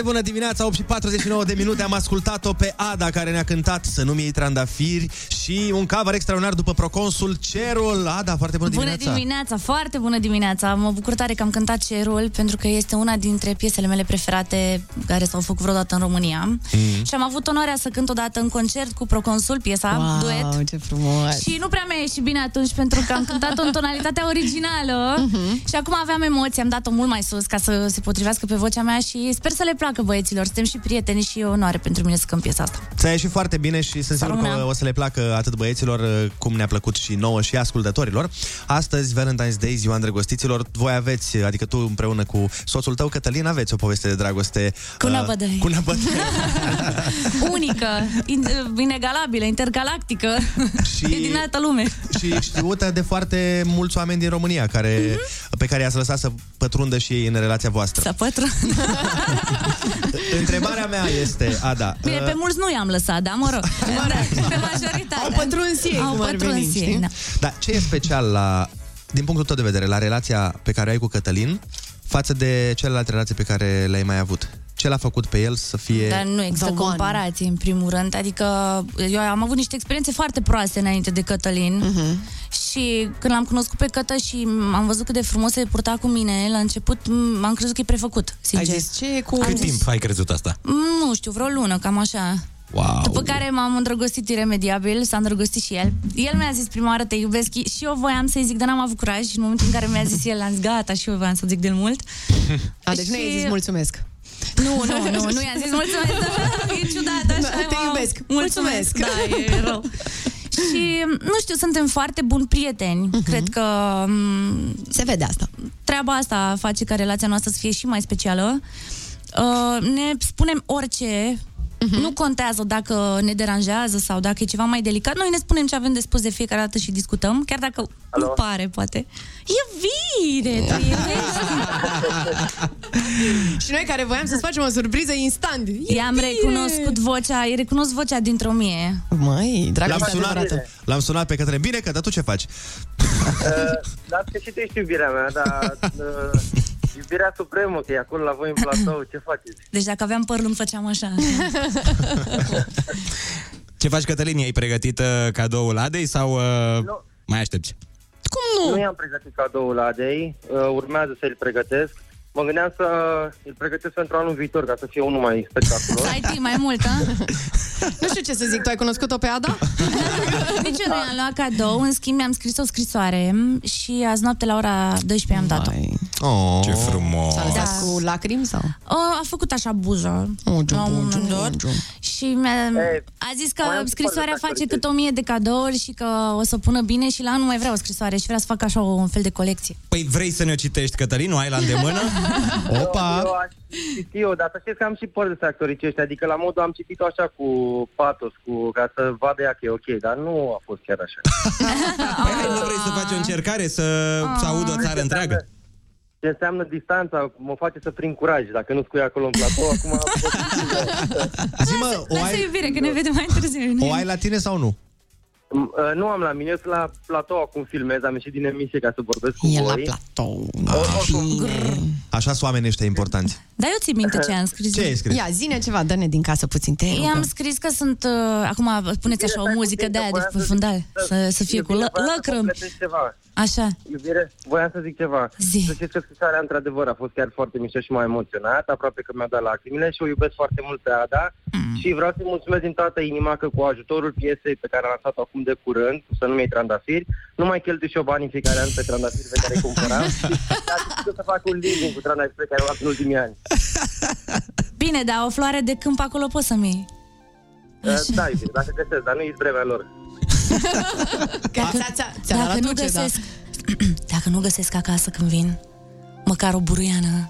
Bună dimineața, 8:49 de minute. Am ascultat-o pe Ada, care ne-a cântat Să nu-mi iei trandafiri și un cover extraordinar după Proconsul, Cerul. Ada, foarte bună dimineața. Bună dimineața, foarte bună dimineața. Mă bucur tare că am cântat Cerul, pentru că este una dintre piesele mele preferate care s-au făcut vreodată în România. Și am avut onoarea să cânt odată în concert cu Proconsul piesa, wow, duet. Ce frumos. Și nu prea mi-a ieșit bine atunci, pentru că am cântat-o în tonalitatea originală. Și acum aveam emoții, am dat-o mult mai sus ca să se potrivească pe vocea mea și sper să le placă băieților. Suntem și prieteni și e onoare pentru mine să cânt piesa asta. Ți-a ieșit foarte bine și sunt sigur că o să le placă atât băieților, cum ne-a plăcut și nouă și ascultătorilor. Astăzi, Valentine's Day, ziua îndrăgostiților, voi aveți, adică tu împreună cu soțul tău, Cătălin, aveți o poveste de dragoste cu năbădăi. Cu năbădăi. Unică, inegalabilă, intergalactică. Și e din altă lume. Și știută de foarte mulți oameni din România care, pe care i-ați lăsat să pătrundă și ei în relația voastră. Să pătrundă. Întrebarea mea este, Ada... Bine, pe mulți nu i-am lăsat, da, mă rog. Pe majoritatea. Au pătruns ei. Au pătruns ei, da. Dar ce e special, la, din punctul tău de vedere, la relația pe care o ai cu Cătălin față de celelalte relații pe care le-ai mai avut? Ce l-a făcut pe el să fie... Dar nu există comparație, în primul rând. Adică eu am avut niște experiențe foarte proaste înainte de Cătălin. Și când l-am cunoscut pe Cătă și am văzut cât de frumos se purta cu mine, la început m-am crezut că e prefăcut, sincer. Ai zis, ce? Cu... Cât timp ai crezut asta? Nu știu, vreo lună, cam așa. Wow. După care m-am îndrăgostit iremediabil, s-a îndrăgostit și el. El mi-a zis prima oară te iubesc și eu voiam să-i zic, dar n-am avut curaj. Și în momentul în care mi-a zis el, am zis gata și eu voiam să zic de mult. Deci nu i-ai zis mulțumesc? Nu i-am zis mulțumesc. E ciudat, așa. Te iubesc. Mulțumesc. Da, e rău. Și, nu știu, suntem foarte buni prieteni. Cred că... se vede asta. Treaba asta face ca relația noastră să fie și mai specială. Ne spunem orice... Nu contează dacă ne deranjează sau dacă e ceva mai delicat. Noi ne spunem ce avem de spus de fiecare dată și discutăm, chiar dacă nu pare, poate. E vine! Și noi care voiam să-ți facem o surpriză instant. I-am recunoscut vocea, îi recunosc vocea dintr-o mie. Măi, dragoste adevărată. L-am sunat pe Cătălin. Bine, Cătă, tu ce faci? Dar că și tu ești iubirea mea, dar... Iubirea supremă, că e acolo la voi în platou, ce faceți? Deci dacă aveam păr lung, făceam așa. Ce faci, Cătălin? Ai pregătit cadoul Adei sau mai aștepți? Cum nu? Nu i-am pregătit cadoul Adei, urmează să-l pregătesc. Mă gândeam să îl pregătesc pentru anul viitor, ca să fie unul mai spectaculos. Ai timp mai mult, a? Nu știu ce să zic, tu ai cunoscut-o pe Ada? Nici eu nu i-am luat cadou, în schimb mi-am scris o scrisoare și azi noapte la ora 12 am dat-o. Oh, ce frumos! S-a lăsat cu lacrimi sau? A făcut așa buză la un moment dat și a zis că scrisoarea face cât 1000 de cadouri și că o să pună bine și la anul mai vreau o scrisoare și vreau să fac așa un fel de colecție. Păi vrei să ne-o citești, Cătălin? Nu ai la îndemână? Opa! Eu aș citi eu, dar să știți că am și păr de actorice ăștia, adică la modul am citit-o așa cu patos, cu, ca să vadă ea că e ok, dar nu a fost chiar așa. Păi, nu vrei să faci o încercare, să audă o țară întreagă? ce înseamnă distanța, mă face să prind curaj. Dacă nu scui acolo în platou, acum... Zi-mă, o ai... Lasă iubire, că ne vedem mai târziu. O ai la tine sau nu? Nu am la mine, la platou acum filmez, am ieșit din emisie ca să vorbesc cu voi. E la platou. Așa sunt oamenii ăștia importanți. Dar eu țin minte ce am scris. Ce ai scris? Ia, zi-ne ceva, dă-ne din casă puțin, te rugăm. I-am scris că sunt, acum puneți așa o muzică de aia de fundal, să fie cu lăcrăm. Așa. Iubire, voiam să zic ceva. Zi. Să știți că scrisoarea, într-adevăr, a fost chiar foarte mișto și m-a emoționat, aproape că mi-a dat lacrimile și o iubesc foarte mult pe Ada și vreau să-i mulțumesc din toată inima că cu ajutorul piesei pe care am lansat-o acum de curând, să nu-mi iei trandafiri, nu mai cheltui și eu banii fiecare an pe trandafiri pe care îi cumpăram, dar știu să fac un living cu trandafiri pe care am luat în ultimii ani. Bine, dar o floare de câmp acolo poți să-mi iei. Da, iubire, dacă găsesc, dar nu iei brevea lor. Dacă nu găsesc acasă când vin, măcar o buruiană,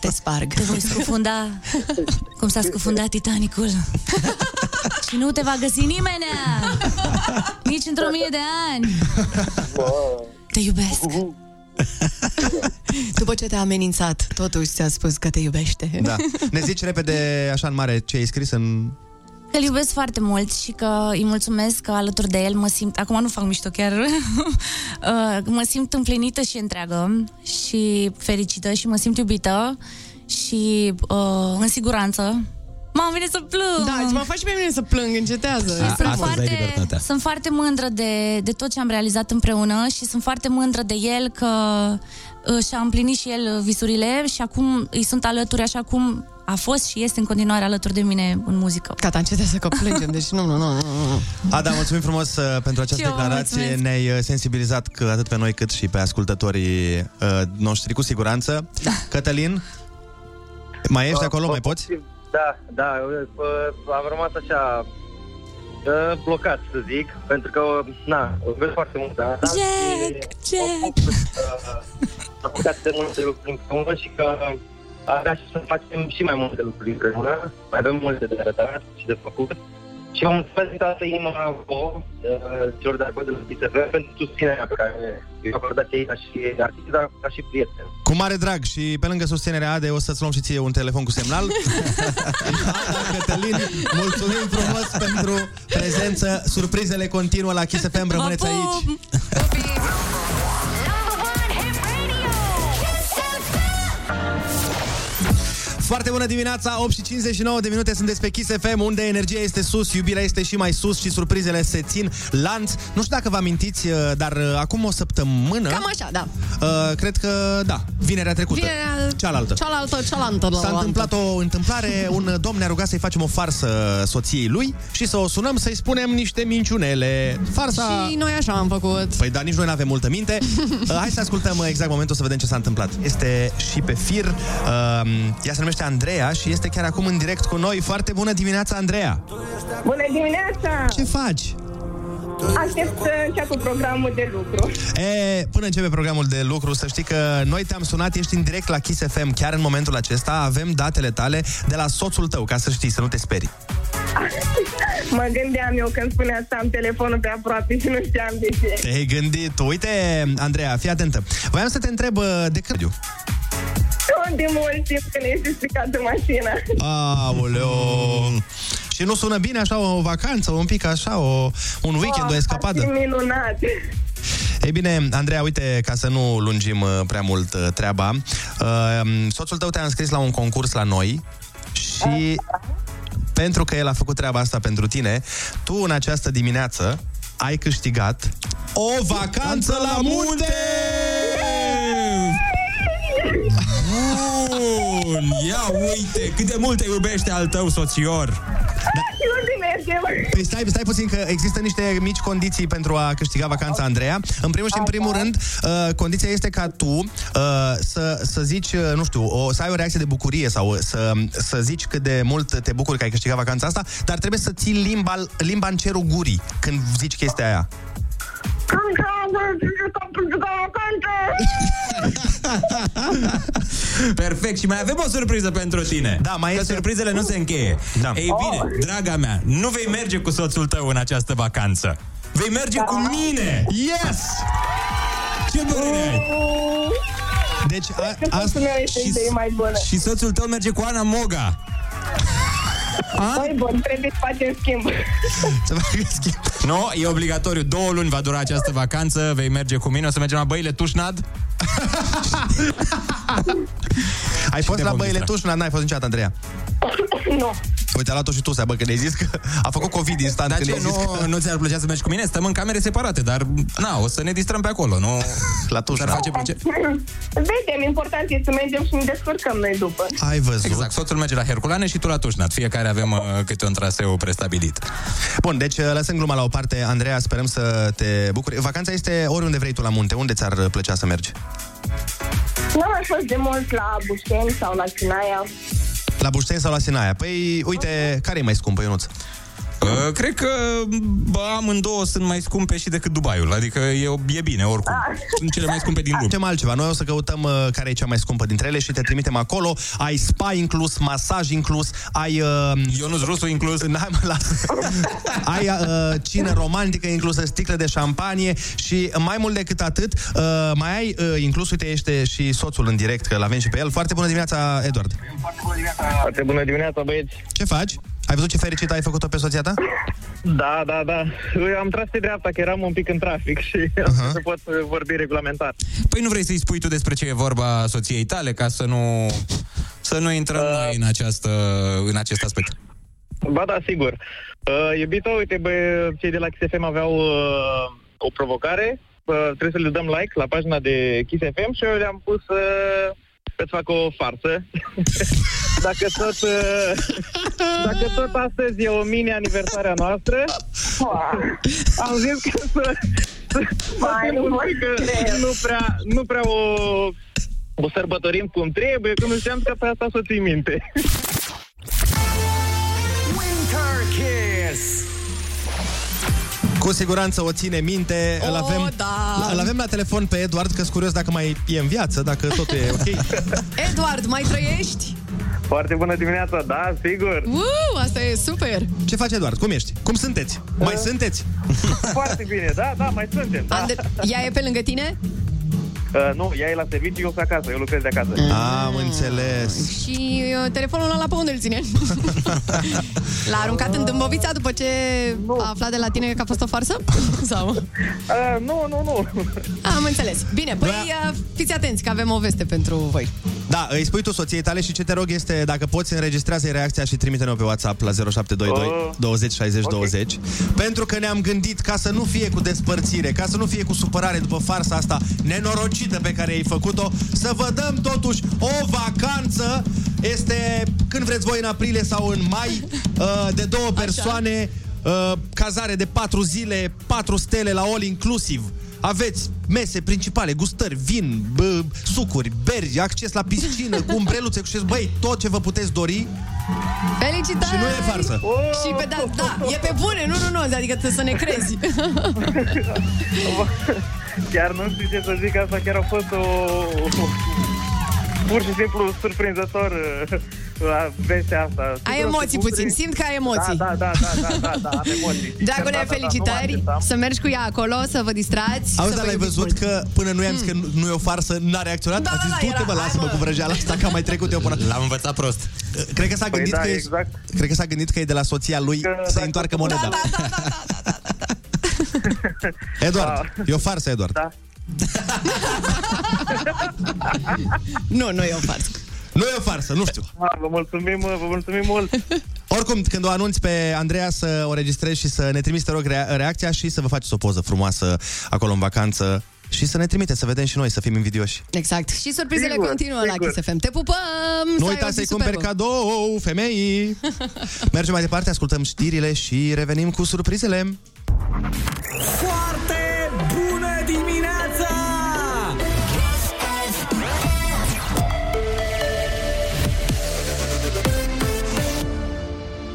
te sparg. Te voi scufunda cum s-a scufundat Titanicul. Și nu te va găsi nimeni, nici într-o 1000 de ani. Te iubesc. După ce te-a amenințat, totuși ți-a spus că te iubește. Da. Ne zici repede, așa în mare, ce ai scris în... Că îl iubesc foarte mult și că îi mulțumesc că alături de el mă simt... Acum nu fac mișto chiar. Mă simt împlinită și întreagă și fericită și mă simt iubită și în siguranță. Mă vine să plâng. Da, mă faci pe mine să plâng, încetează. Sunt foarte mândră de tot ce am realizat împreună și sunt foarte mândră de el că și-a împlinit și el visurile și acum îi sunt alături așa cum a fost și este în continuare alături de mine în muzică. Gata, încetează că plângem, deci nu. Ada, mulțumim frumos pentru această declarație. Ne-ai sensibilizat că atât pe noi cât și pe ascultătorii noștri, cu siguranță. Da. Cătălin, mai ești acolo? Mai poți? Da, am rămas așa blocat, să zic, pentru că, vezi foarte mult. Am putea de multe lucruri împreună și că avea și să facem și mai multe lucruri împreună. Mai avem multe de arătat și de făcut. Și vă mulțumesc din toată inima vouă, celor de acolo de la Kiss FM, pentru susținerea pe care i-a acordat ei ca și artist, dar ca și prieten. Cu mare drag și pe lângă susținerea Ade, o să-ți luăm și ție un telefon cu semnal. Cătălin, mulțumim frumos pentru prezență. Surprizele continuă la Kiss FM. Rămâneți aici. Foarte bună dimineața, 8:59 de minute, sunteți pe Kiss FM, unde energia este sus, iubirea este și mai sus și surprizele se țin lanț. Nu știu dacă vă amintiți, dar acum o săptămână... Cam așa, da. Cred că, da, vinerea trecută. Cealaltă. S-a întâmplat o întâmplare, un domn ne-a rugat să-i facem o farsă soției lui și să o sunăm, să-i spunem niște minciunele. Farsa... Și noi așa am făcut. Păi, dar nici noi n-avem multă minte. Hai să ascultăm exact momentul, să vedem ce s-a întâmplat. Este și pe fir, ea se numește Andreea și este chiar acum în direct cu noi. Foarte bună dimineața, Andreea! Bună dimineața! Ce faci? Aștept să înceapă programul de lucru. Până începe programul de lucru, să știi că noi te-am sunat, ești în direct la Kiss FM. Chiar în momentul acesta avem datele tale de la soțul tău, ca să știi, să nu te sperii. Mă gândeam eu când spunea asta, am telefonul pe aproape și nu știam de ce. Te-ai gândit. Uite, Andreea, fii atentă. Voiam să te întreb de când... De mult timp când ești stricat de mașină. Aoleo. Și nu sună bine așa o vacanță, un pic așa, un weekend, o escapadă? Minunat. Ei bine, Andreea, uite, ca să nu lungim prea mult treaba, soțul tău te-a înscris la un concurs la noi și pentru că el a făcut treaba asta pentru tine, tu în această dimineață ai câștigat o vacanță la munte! Bun! Ia uite, cât de mult te iubește al tău soțior! Da. Păi stai puțin că există niște mici condiții pentru a câștiga vacanța, Andreea. În primul și în primul rând, condiția este ca tu să zici, nu știu, să ai o reacție de bucurie sau să zici cât de mult te bucuri că ai câștigat vacanța asta, dar trebuie să ții limba în cerul gurii când zici chestia aia. Perfect, și mai avem o surpriză pentru tine. Da, mai că este... surprizele nu se încheie. Da. Ei bine, draga mea, nu vei merge cu soțul tău în această vacanță. Vei merge cu mine. Yes! Ce părere ai? Deci și soțul tău merge cu Ana Moga. Păi bun, trebuie să facem schimb. Nu, e obligatoriu. 2 luni va dura această vacanță. Vei merge cu mine, o să mergem la Băile Tușnad. Ai fost la Băile Tușnad? N-ai fost niciodată, Andreea? Nu. Uite, a luat-o și tu, bă, că ne-ai zis că a făcut COVID instant. Dar ce, nu ți-ar plăcea să mergi cu mine? Stăm în camere separate, dar na, o să ne distrăm pe acolo, nu? La Tușnad. Face plăcere. Vedem, important e să mergem și ne descurcăm noi după. Ai văzut? Exact, soțul merge la Herculane și tu la Tușnad. Fiecare avem câte un traseu prestabilit. Bun, deci lăsăm gluma la o parte. Andreea, sperăm să te bucuri. Vacanța este oriunde vrei tu la munte. Unde ți-ar plăcea să mergi? N-am mai fost de mult la Bușteni sau la Sinaia. La Bușteni sau la Sinaia? Păi, uite, care e mai scumpă, Ionuț? Cred că amândouă sunt mai scumpe și decât Dubaiul. Adică e bine, oricum. Sunt cele mai scumpe din lume. Facem altceva. Noi o să căutăm care e cea mai scumpă dintre ele și te trimitem acolo. Ai spa inclus, masaj inclus, ai... Ionuț Rusu inclus. Ai cină romantică inclusă, sticle de șampanie și mai mult decât atât, mai ai inclus, uite, este și soțul în direct, că l-avem și pe el. Foarte bună dimineața, Eduard. Foarte bună dimineața, băieți. Ce faci? Ai văzut ce fericită ai făcut-o pe soția ta? Da. Eu am tras pe dreapta, că eram un pic în trafic și am să pot vorbi regulamentar. Păi nu vrei să-i spui tu despre ce e vorba soției tale, ca să nu intrăm noi în acest aspect? Ba da, sigur. Iubito, uite, cei de la Kiss FM aveau o provocare. Trebuie să le dăm like la pagina de Kiss FM și eu le-am pus... Că-ți fac o farsă. Dacă tot astăzi e o mini-aniversarea noastră, am zis că nu prea o sărbătorim cum trebuie, că nu știam că pe asta să ții minte. Winter Kiss. Cu siguranță o ține minte. Îl avem la telefon pe Eduard, că-s curios dacă mai e în viață, dacă tot e ok. Eduard, mai trăiești? Foarte bună dimineața, da, sigur. Asta e super. Ce faci, Eduard? Cum ești? Cum sunteți? Mai sunteți? Foarte bine, da, mai suntem, da. Ea e pe lângă tine? Nu, ea e la serviciu, eu sunt acasă, eu lucrez de acasă. Am înțeles. Și telefonul ăla pe unde îl ține? L-a aruncat în Dâmbovița după ce a aflat de la tine că a fost o farsă? Sau? Nu. Am înțeles. Bine, păi fiți atenți că avem o veste pentru voi. Da, îi spui tu soției tale și ce te rog este, dacă poți, înregistrează reacția și trimite-ne-o pe WhatsApp la 0722 20 60 okay. 20. Pentru că ne-am gândit, ca să nu fie cu despărțire, ca să nu fie cu supărare după farsa asta nenorocită pe care ai făcut-o, să vă dăm totuși o vacanță. Este când vreți voi, în aprilie sau în mai, de 2 persoane, cazare de 4 zile, 4 stele la all inclusiv. Aveți mese principale, gustări, vin, sucuri, beri, acces la piscină, cu umbreluțe, cu tot ce vă puteți dori. Felicitări! Și nu e farsă. Și pe da, e pe bune, nu, adică trebuie să ne crezi. Chiar nu știu ce să zic, asta chiar a fost pur și simplu surprinzător la vestea asta. Ai emoții puțin, simt că ai emoții. Da, am emoții. Dragule, felicitări, să mergi cu ea acolo, să vă distrați. Auzi, dar l-ai văzut că până nu i-am zis că nu e o farsă, n-a reacționat? Da, a zis, du-te, bă, lasă-mă cu vrăjeala asta, că am mai trecut eu până... L-am învățat prost. Cred că s-a gândit că exact. Cred că s-a gândit că e de la soția lui să întoarcă moneda. Da. Eduard, e o farsă, Eduard. Da. Nu e o farsă. Nu e o farsă, nu știu. Vă mulțumim mult. Oricum, când o anunți pe Andreea, să o registrezi și să ne trimiți, te rog, reacția și să vă faceți o poză frumoasă acolo în vacanță și să ne trimiteți, să vedem și noi, să fim invidioși. Exact. Și surprizele continuă la Kiss FM. Te pupăm! Nu uitați să-i cumperi cadou, femei! Mergem mai departe, ascultăm știrile și revenim cu surprizele. Foarte bună dimineața!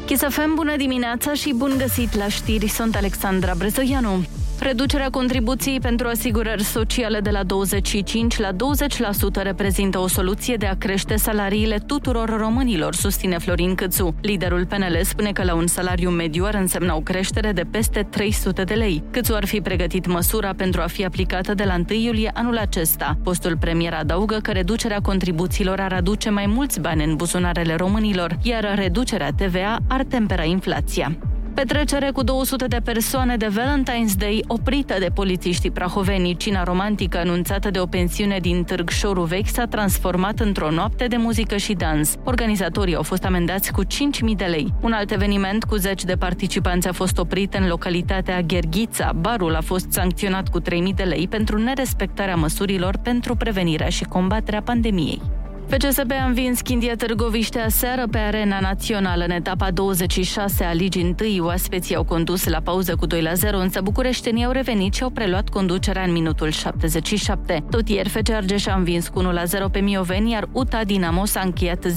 Kiss FM, bună dimineața și bun găsit la știri, sunt Alexandra Brezoianu. Reducerea contribuției pentru asigurări sociale de la 25% la 20% reprezintă o soluție de a crește salariile tuturor românilor, susține Florin Cîțu. Liderul PNL spune că la un salariu mediu ar însemna o creștere de peste 300 de lei. Cîțu ar fi pregătit măsura pentru a fi aplicată de la 1 iulie anul acesta. Postul premier adaugă că reducerea contribuțiilor ar aduce mai mulți bani în buzunarele românilor, iar reducerea TVA ar tempera inflația. Petrecere cu 200 de persoane de Valentine's Day oprită de polițiștii prahoveni. Cina romantică anunțată de o pensiune din Târg Șoru Vechi s-a transformat într-o noapte de muzică și dans. Organizatorii au fost amendați cu 5.000 de lei. Un alt eveniment cu 10 de participanți a fost oprit în localitatea Gherghița. Barul a fost sancționat cu 3.000 de lei pentru nerespectarea măsurilor pentru prevenirea și combaterea pandemiei. FCSB a învins Chindia Târgoviște aseară pe arena națională în etapa 26 a Ligii 1. Oaspeții au condus la pauză cu 2-0, însă bucureștenii au revenit și au preluat conducerea în minutul 77. Tot ieri FC Argeș a învins cu 1-0 pe Mioveni, iar UTA Dinamo s-a încheiat 0-0.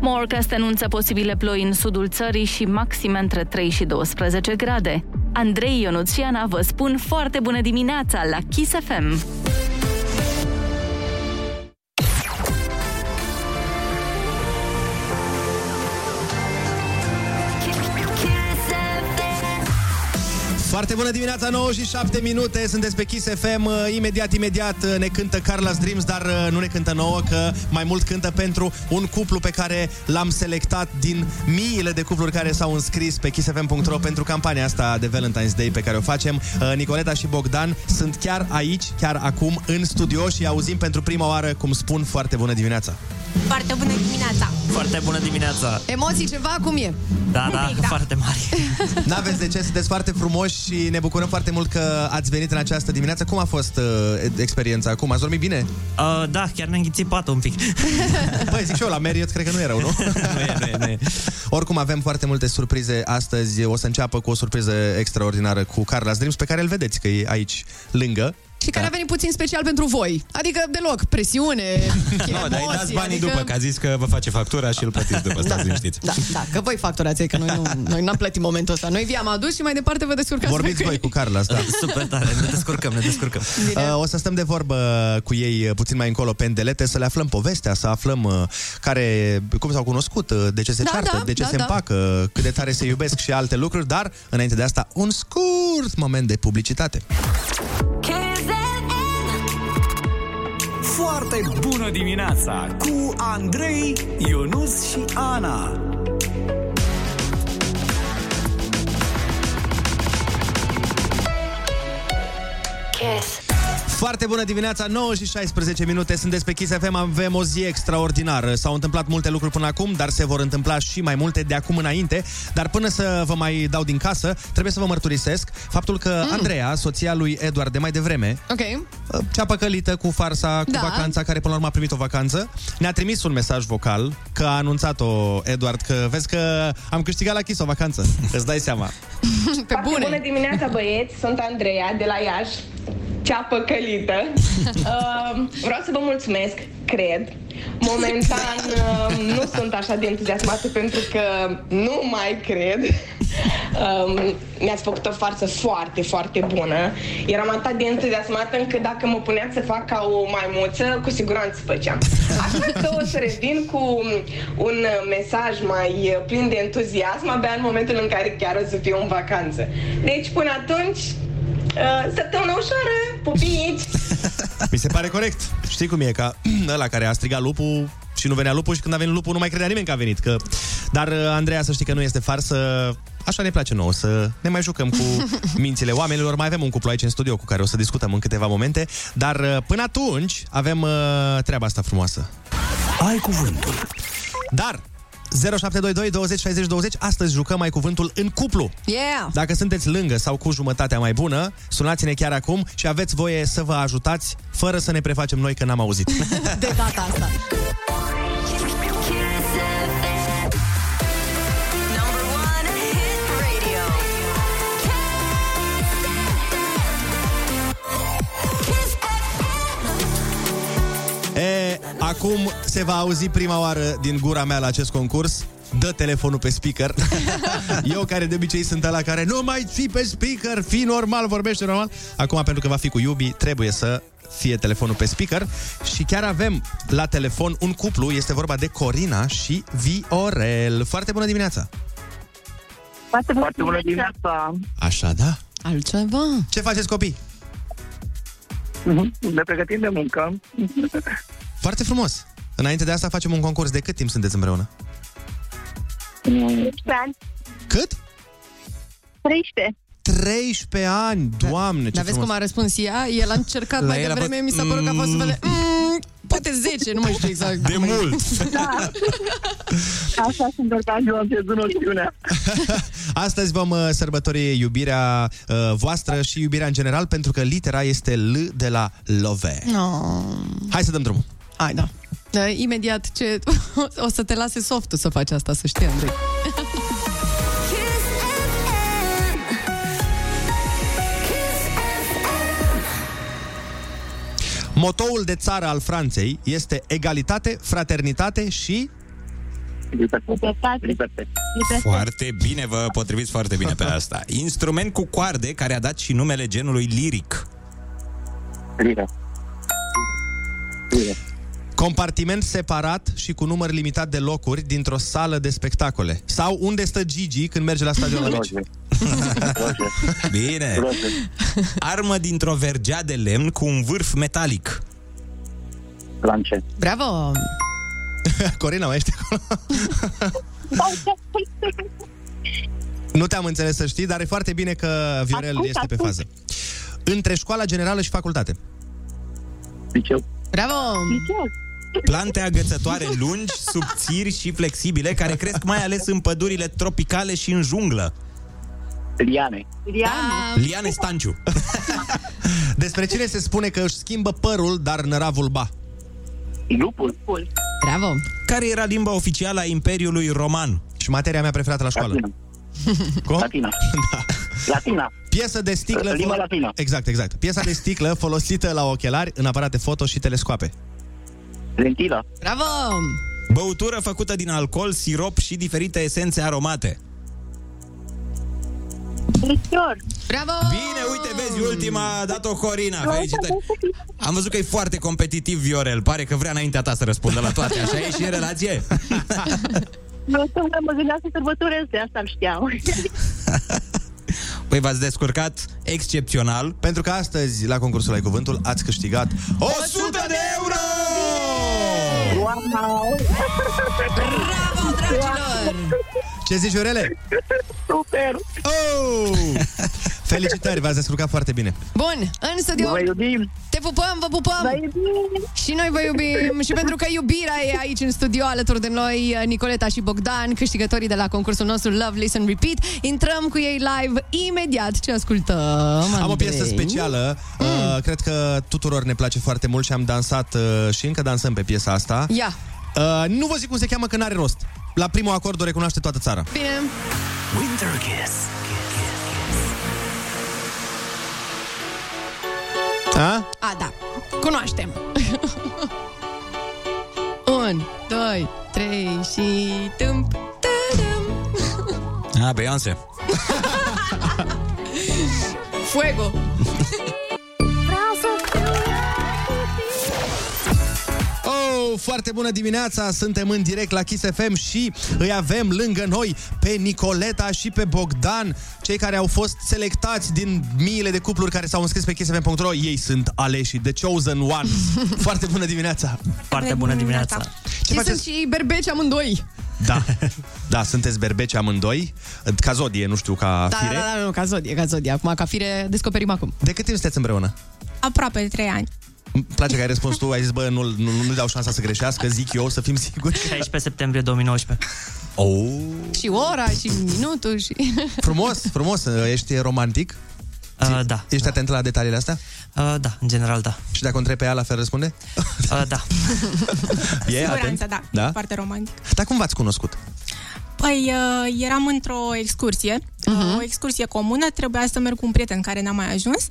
Morecast anunță posibile ploi în sudul țării și maxime între 3 și 12 grade. Andrei, Ionuț și Ana vă spun foarte bună dimineața la Kiss FM! Foarte bună dimineața, 97 minute, sunteți pe Kiss FM, imediat ne cântă Carla's Dreams, dar nu ne cântă nouă, că mai mult cântă pentru un cuplu pe care l-am selectat din miile de cupluri care s-au înscris pe kissfm.ro pentru campania asta de Valentine's Day pe care o facem. Nicoleta și Bogdan sunt chiar aici, chiar acum, în studio și auzim pentru prima oară cum spun foarte bună dimineața. Foarte bună dimineața! Foarte bună dimineața! Emoții ceva? Cum e? Da, foarte mari. N-aveți de ce, sunteți foarte frumoși și ne bucurăm foarte mult că ați venit în această dimineață. Cum a fost experiența acum? Ați dormit bine? Da, chiar ne-am ghițit patul un pic. Băi, zic și eu, la Marriott cred că nu e rău, nu? Nu e. Oricum avem foarte multe surprize astăzi. O să înceapă cu o surpriză extraordinară cu Carla's Dreams, pe care îl vedeți că e aici lângă. Și care a venit puțin special pentru voi. Adică deloc presiune, emoții. No, dar îi dați banii după, că a zis că vă face factura și îl plătiți după, stați liniștiți. Da, că voi facturați, că noi n-am plătit momentul ăsta. Noi vi-am adus și mai departe vă descurcați. Vorbiți voi cu Carla, da. Super tare, ne descurcăm. O să stăm de vorbă cu ei puțin mai încolo pe îndelete, să le aflăm povestea, să aflăm cum s-au cunoscut, de ce se ceartă, de ce se împacă, cât de tare se iubesc și alte lucruri, dar înainte de asta un scurt moment de publicitate. Foarte bună dimineața cu Andrei, Ionuț și Ana. Kiss. Foarte bună dimineața, 9:16 minute, sunteți pe Kiss FM, avem o zi extraordinară. S-au întâmplat multe lucruri până acum, dar se vor întâmpla și mai multe de acum înainte. Dar până să vă mai dau din casă, trebuie să vă mărturisesc faptul că Andreea, soția lui Eduard de mai devreme, cea păcălită cu farsa, cu vacanța, care până la urmă a primit o vacanță, ne-a trimis un mesaj vocal că a anunțat-o Eduard că vezi că am câștigat la Kiss o vacanță. Îți dai seama. Pe bune. Foarte bună dimineața, băieți, sunt Andreea de la Iași. Cea păcălită. Vreau să vă mulțumesc, cred. Momentan nu sunt așa de entuziasmată pentru că nu mai cred. Mi-ați făcut o farsă foarte, foarte bună. Eram atât de entuziasmată încât dacă mă puneați să fac ca o maimuță, cu siguranță făceam. Așa că o să revin cu un mesaj mai plin de entuziasm abia în momentul în care chiar o să fiu în vacanță. Deci până atunci, săptămână ușoară, pupici! Mi se pare corect. Știi cum e, ca ăla care a strigat lupul și nu venea lupul și când a venit lupul nu mai credea nimeni că a venit. Că... Dar, Andreea, să știi că nu este farsă. Așa ne place nouă, să ne mai jucăm cu mințile oamenilor. Mai avem un cuplu aici în studio cu care o să discutăm în câteva momente. Dar, până atunci, avem treaba asta frumoasă. Ai cuvântul. Dar... 0722 20 60 20. Astăzi jucăm Ai Cuvântul în cuplu. Dacă sunteți lângă sau cu jumătatea mai bună, sunați-ne chiar acum și aveți voie să vă ajutați, fără să ne prefacem noi că n-am auzit. De data asta. Acum se va auzi prima oară din gura mea la acest concurs dă telefonul pe speaker. Eu, care de obicei sunt ăla care nu mai ții pe speaker, fii normal, vorbește normal. Acum, pentru că va fi cu iubii, trebuie să fie telefonul pe speaker. Și chiar avem la telefon un cuplu. Este vorba de Corina și Viorel. Foarte bună dimineața! Foarte bună dimineața! Așa, da? Altceva. Ce faceți, copii? Ne pregătim de muncă. Foarte frumos! Înainte de asta facem un concurs. De cât timp sunteți împreună? 13 ani. Cât? 13. 13 ani, Doamne, ce frumos. Dar vezi cum a răspuns ea? El a încercat la mai devreme, mi s-a părut că a fost să poate 10, nu mai știu exact. De mult! Da. Așa sunt bărbați, eu am pierdut noțiunea. Astăzi vom sărbători iubirea voastră și iubirea în general, pentru că litera este L de la love. No. Hai să dăm drumul. Hai, da. Imediat ce o să te lase softul să faci asta, să știi, Andrei. Motoul de țară al Franței este egalitate, fraternitate și... Libertate. Foarte bine, vă potriviți foarte bine pe asta. Instrument cu coarde care a dat și numele genului liric. Lira. Compartiment separat și cu număr limitat de locuri dintr-o sală de spectacole. Sau unde stă Gigi când merge la stadion la meci. Bine. Armă dintr-o vergea de lemn cu un vârf metalic. Lance. Bravo! Corina, mai ești acolo? Nu te-am înțeles, să știi, dar e foarte bine că Viorel este pe fază. Între școala generală și facultate. Liceu. Bravo! Liceu. Plante agățătoare lungi, subțiri și flexibile, care cresc mai ales în pădurile tropicale și în junglă. Liane Stanciu. Despre cine se spune că își schimbă părul, dar năravul ba? Lupul. Bravo! Care era limba oficială a Imperiului Roman? Și materia mea preferată la școală. Latina. Piesă de sticlă. Limba latină. Exact. Piesa de sticlă folosită la ochelari, în aparate foto și telescoape. Lentila. Bravo! Băutură făcută din alcool, sirop și diferite esențe aromate. Lichior. Bravo! Bine, uite, vezi, ultima a dat-o Corina. Felicitări. Am văzut că e foarte competitiv, Viorel. Pare că vrea înaintea ta să răspundă la toate. Așa e și în relație? Mă gândeam să sărbătoresc, de asta îmi știau. Păi v-ați descurcat excepțional, pentru că astăzi, la concursul Ai Cuvântul, ați câștigat 100 de euro! Wow! Bravo, dragilor! Ce zici, Viorele? Super! Oh! Felicitări, v-ați descurcat foarte bine. Bun, în studio. Te pupăm, vă pupăm. Și noi vă iubim. Și pentru că iubirea e aici în studio alături de noi, Nicoleta și Bogdan, câștigătorii de la concursul nostru Love, Listen, Repeat. Intrăm cu ei live imediat ce ascultăm. Andrei. Am o piesă specială. Cred că tuturor ne place foarte mult și am dansat și încă dansăm pe piesa asta. Ia. Nu vă zic cum se cheamă, că n-are rost. La primul acord o recunoaște toată țara. Bine. Winter Kiss. A, da. Cunoaștem. 1, 2, 3 și... Ah, Beyoncé. Fuego. Foarte bună dimineața, suntem în direct la Kiss FM și îi avem lângă noi pe Nicoleta și pe Bogdan, cei care au fost selectați din miile de cupluri care s-au înscris pe kissfm.ro. Ei sunt aleșii, the chosen ones. Foarte bună dimineața. Foarte bună dimineața. Și sunt și berbeci amândoi. Da, sunteți berbeci amândoi. Ca zodie, nu știu, ca fire. Da, nu, ca zodie, acum ca fire descoperim acum. De cât timp sunteți împreună? Aproape 3 ani. Îmi place că ai răspuns tu, ai zis, bă, nu-i dau șansa să greșească, zic eu, să fim siguri. 16 septembrie 2019. Oh. Și ora, și minutul, și... Frumos, ești romantic? Da. Ești atent la detaliile astea? Da, în general, da. Și dacă o întrebi pe ea, la fel răspunde? Da. Siguranța, da, foarte romantic. Dar cum v-ați cunoscut? Păi, eram într-o excursie, o excursie comună, trebuia să merg cu un prieten care n-a mai ajuns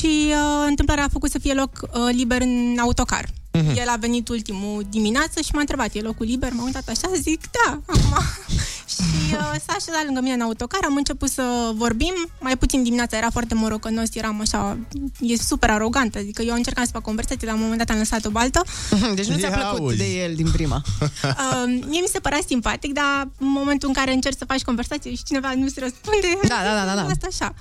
și întâmplarea a făcut să fie loc liber în autocar. El a venit ultimul dimineață și m-a întrebat, e locul liber? M-a uitat așa, zic, da, acum. Și s-a așezat lângă mine în autocar, am început să vorbim, mai puțin dimineața, era foarte morocănos, eram așa, e super arogant, adică eu încercam să fac conversație, dar la un moment dat am lăsat o baltă. Deci nu ți-a plăcut de el din prima? Mie mi se părea simpatic, dar în momentul în care încerci să faci conversație și cineva nu se răspunde, da. Asta așa.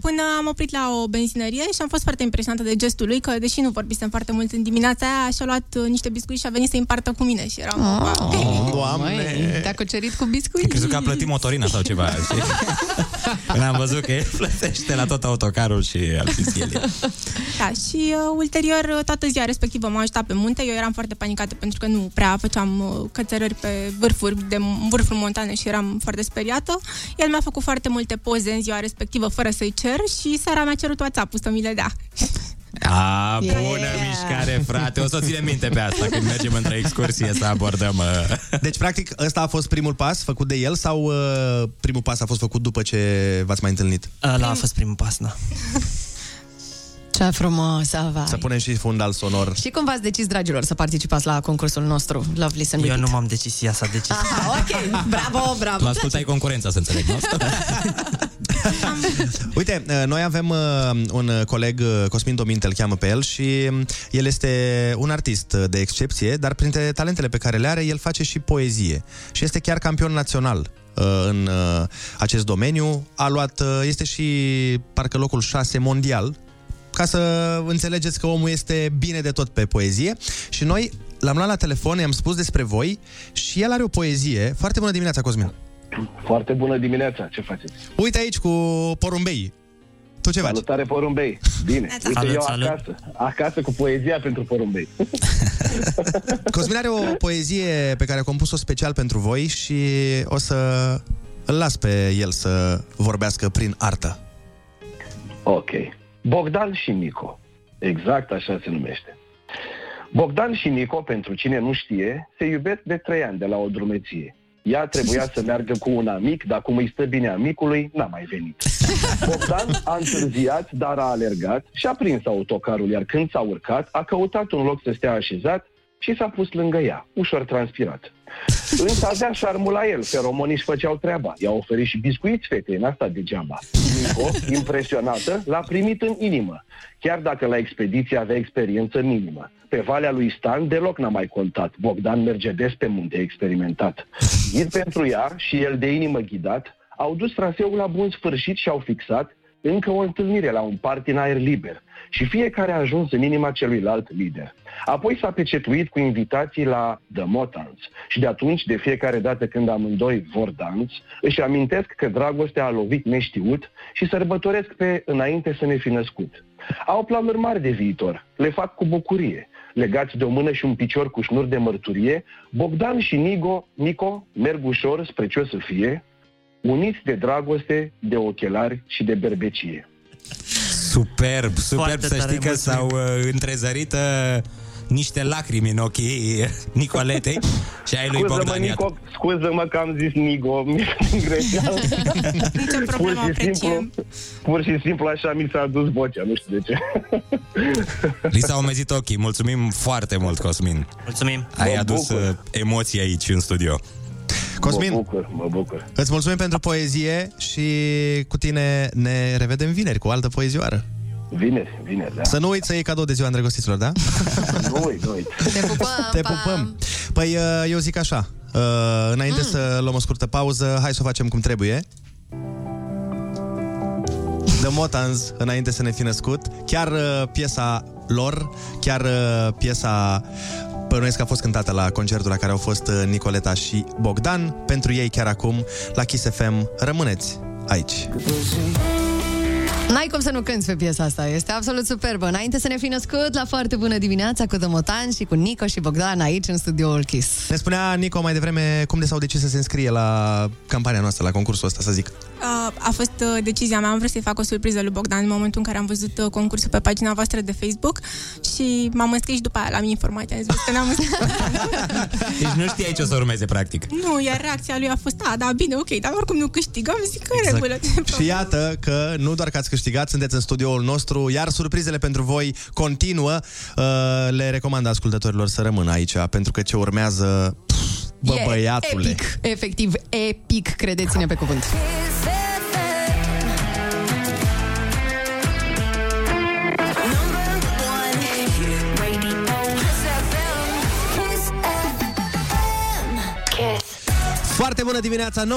Până am oprit la o benzinărie și am fost foarte impresionată de gestul lui, că deși nu vorbisem foarte mult în dimineața aia, și-a luat niște biscuiți și a venit să împartă cu mine și eram... Doamne! Te-a cucerit cu biscuiți? Crezut că a plătit motorina sau ceva. Când am văzut că el plătește la tot autocarul și a zis el. Da, și ulterior, toată ziua respectivă m-a ajutat pe munte. Eu eram foarte panicată pentru că nu prea făceam cățărări pe vârful montanei și eram foarte speriată. El mi-a făcut foarte multe poze în ziua respectivă fără să-i cer și seara mi-a cerut WhatsApp-ul să mi le dea. A, bună mișcare, frate. O să ținem minte pe asta când mergem într-o excursie să abordăm. Deci, practic, ăsta a fost primul pas făcut de el sau primul pas a fost făcut după ce v-ați mai întâlnit? Ăla a fost primul pas, da. Ce frumos, avai. Să punem și fundal sonor. Și cum v-ați decis, dragilor, să participați la concursul nostru Love Listen Repeat? Eu nu m-am decis, ea s-a decis. Aha, ok, bravo. Tu ascultai concurența, să înțeleg, nu? Uite, noi avem un coleg, Cosmin Dominte îl cheamă pe el, și el este un artist de excepție, dar printre talentele pe care le are, el face și poezie. Și este chiar campion național în acest domeniu. Este și parcă locul 6 mondial, ca să înțelegeți că omul este bine de tot pe poezie. Și noi l-am luat la telefon, i-am spus despre voi și el are o poezie. Foarte bună dimineața, Cosmin! Foarte bună dimineața, ce faceți? Uite aici cu porumbei. Tu ce faci? Salutare, porumbei! Bine, uite eu acasă cu poezia pentru porumbei. Cosmin are o poezie pe care a compus-o special pentru voi și o să îl las pe el să vorbească prin artă. Ok. Bogdan și Nico, exact așa se numește. Bogdan și Nico, pentru cine nu știe, se iubesc de 3 ani de la o drumeție. Ea trebuia să meargă cu un amic, dar cum îi stă bine amicului, n-a mai venit. Bogdan a întârziat, dar a alergat și a prins autocarul, iar când s-a urcat, a căutat un loc să stea așezat și s-a pus lângă ea, ușor transpirat. Însă avea șarmul la el, feromonii își făceau treaba. I-a oferit și biscuiți fetei, în asta degeaba. Nico, impresionată, l-a primit în inimă, chiar dacă la expediție avea experiență minimă. Pe Valea lui Stan deloc n-a mai contat, Bogdan merge des pe munte experimentat. Ghid pentru ea și el de inimă ghidat, au dus traseul la bun sfârșit și au fixat încă o întâlnire la un party în aer liber. Și fiecare a ajuns în inima celuilalt lider. Apoi s-a pecetuit cu invitații la The Motans. Și de atunci, de fiecare dată când amândoi vor danți, își amintesc că dragostea a lovit neștiut și sărbătoresc pe înainte să ne fi născut. Au planuri mari de viitor, le fac cu bucurie. Legați de o mână și un picior cu șnuri de mărturie, Bogdan și Nico merg ușor spre ce o să fie, uniți de dragoste, de ochelari și de berbecie. Superb, foarte să știi că mulțumim. S-au întrezărit niște lacrimi în ochii Nicoletei și ai lui Bogdan. Scuză-mă că am zis Nigo, mi-e greșeală. Pur și simplu așa mi s-a dus vocea, nu știu de ce. Li s-au umezit ochii, mulțumim foarte mult, Cosmin. Mulțumim. Ai adus emoții aici în studio. Cosmin, mă bucur. Îți mulțumim pentru poezie și cu tine ne revedem vineri cu o altă poezioară. Vineri, da. Să nu uiți să iei cadou de ziua îndrăgostiților, da? Nu uit. Te pupăm. Păi eu zic așa, înainte să luăm o scurtă pauză, hai să o facem cum trebuie. The Motans, înainte să ne fi născut. Chiar piesa lor, chiar piesa... Bănuiesc că a fost cântată la concertul la care au fost Nicoleta și Bogdan. Pentru ei chiar acum, la Kiss FM. Rămâneți aici. N-ai cum să nu cânti pe piesa asta, este absolut superbă. Înainte să ne fi născut, la foarte bună dimineața cu The Motans și cu Nico și Bogdan aici în studioul Kiss. Ne spunea Nico mai devreme cum de s-au decis să se înscrie la campania noastră, la concursul ăsta, să zic. A fost decizia mea, am vrut să-i fac o surpriză lui Bogdan în momentul în care am văzut concursul pe pagina voastră de Facebook și m-am înscris și după aia l-am informat, am zis că n-am înscris. Deci nu știai ce o să urmeze, practic. Nu, iar reacția lui a fost, da, bine, ok, dar oricum nu câștigăm, zic că exact. Regulă. Și iată că nu doar că ați câștigat, sunteți în studioul nostru, iar surprizele pentru voi continuă. Le recomand ascultătorilor să rămână aici, pentru că ce urmează... Bă, băiatule. Epic, efectiv, epic, credeți-ne pe cuvânt. Foarte bună dimineața, 9:43,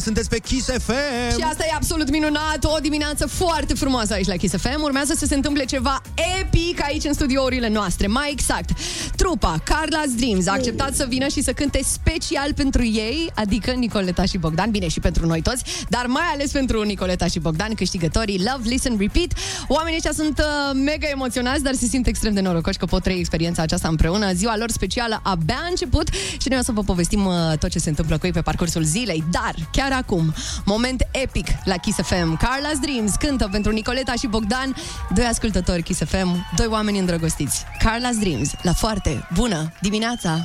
sunteți pe Kiss FM. Și asta e absolut minunat, o dimineață foarte frumoasă aici la Kiss FM. Urmează să se întâmple ceva epic aici în studiourile noastre. Mai exact, trupa Carla's Dreams a acceptat să vină și să cânte special pentru ei, adică Nicoleta și Bogdan, bine și pentru noi toți, dar mai ales pentru Nicoleta și Bogdan, câștigătorii Love, Listen, Repeat. Oamenii ăștia sunt mega emoționați, dar se simt extrem de norocoși că pot trăi experiența aceasta împreună. Ziua lor specială abia a început și noi o să vă povestim tot ce se întâmplă cu ei pe parcursul zilei, dar chiar acum, moment epic la Kiss FM. Carla's Dreams cântă pentru Nicoleta și Bogdan, doi ascultători Kiss FM, doi oameni îndrăgostiți. Carla's Dreams, la foarte bună dimineața!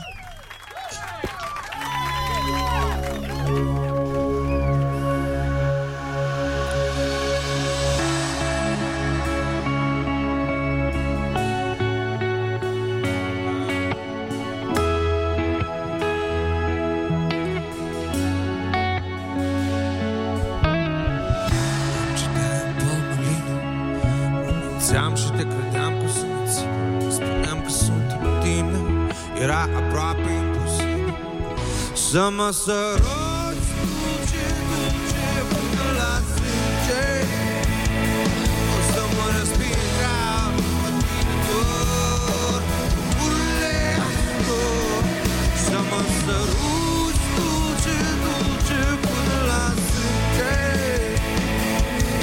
Să mă săruți dulce, dulce, până la sânge. O să mă răsping grav, pătinitor, urle ajutor. Să mă săruți dulce, dulce, până la sânge.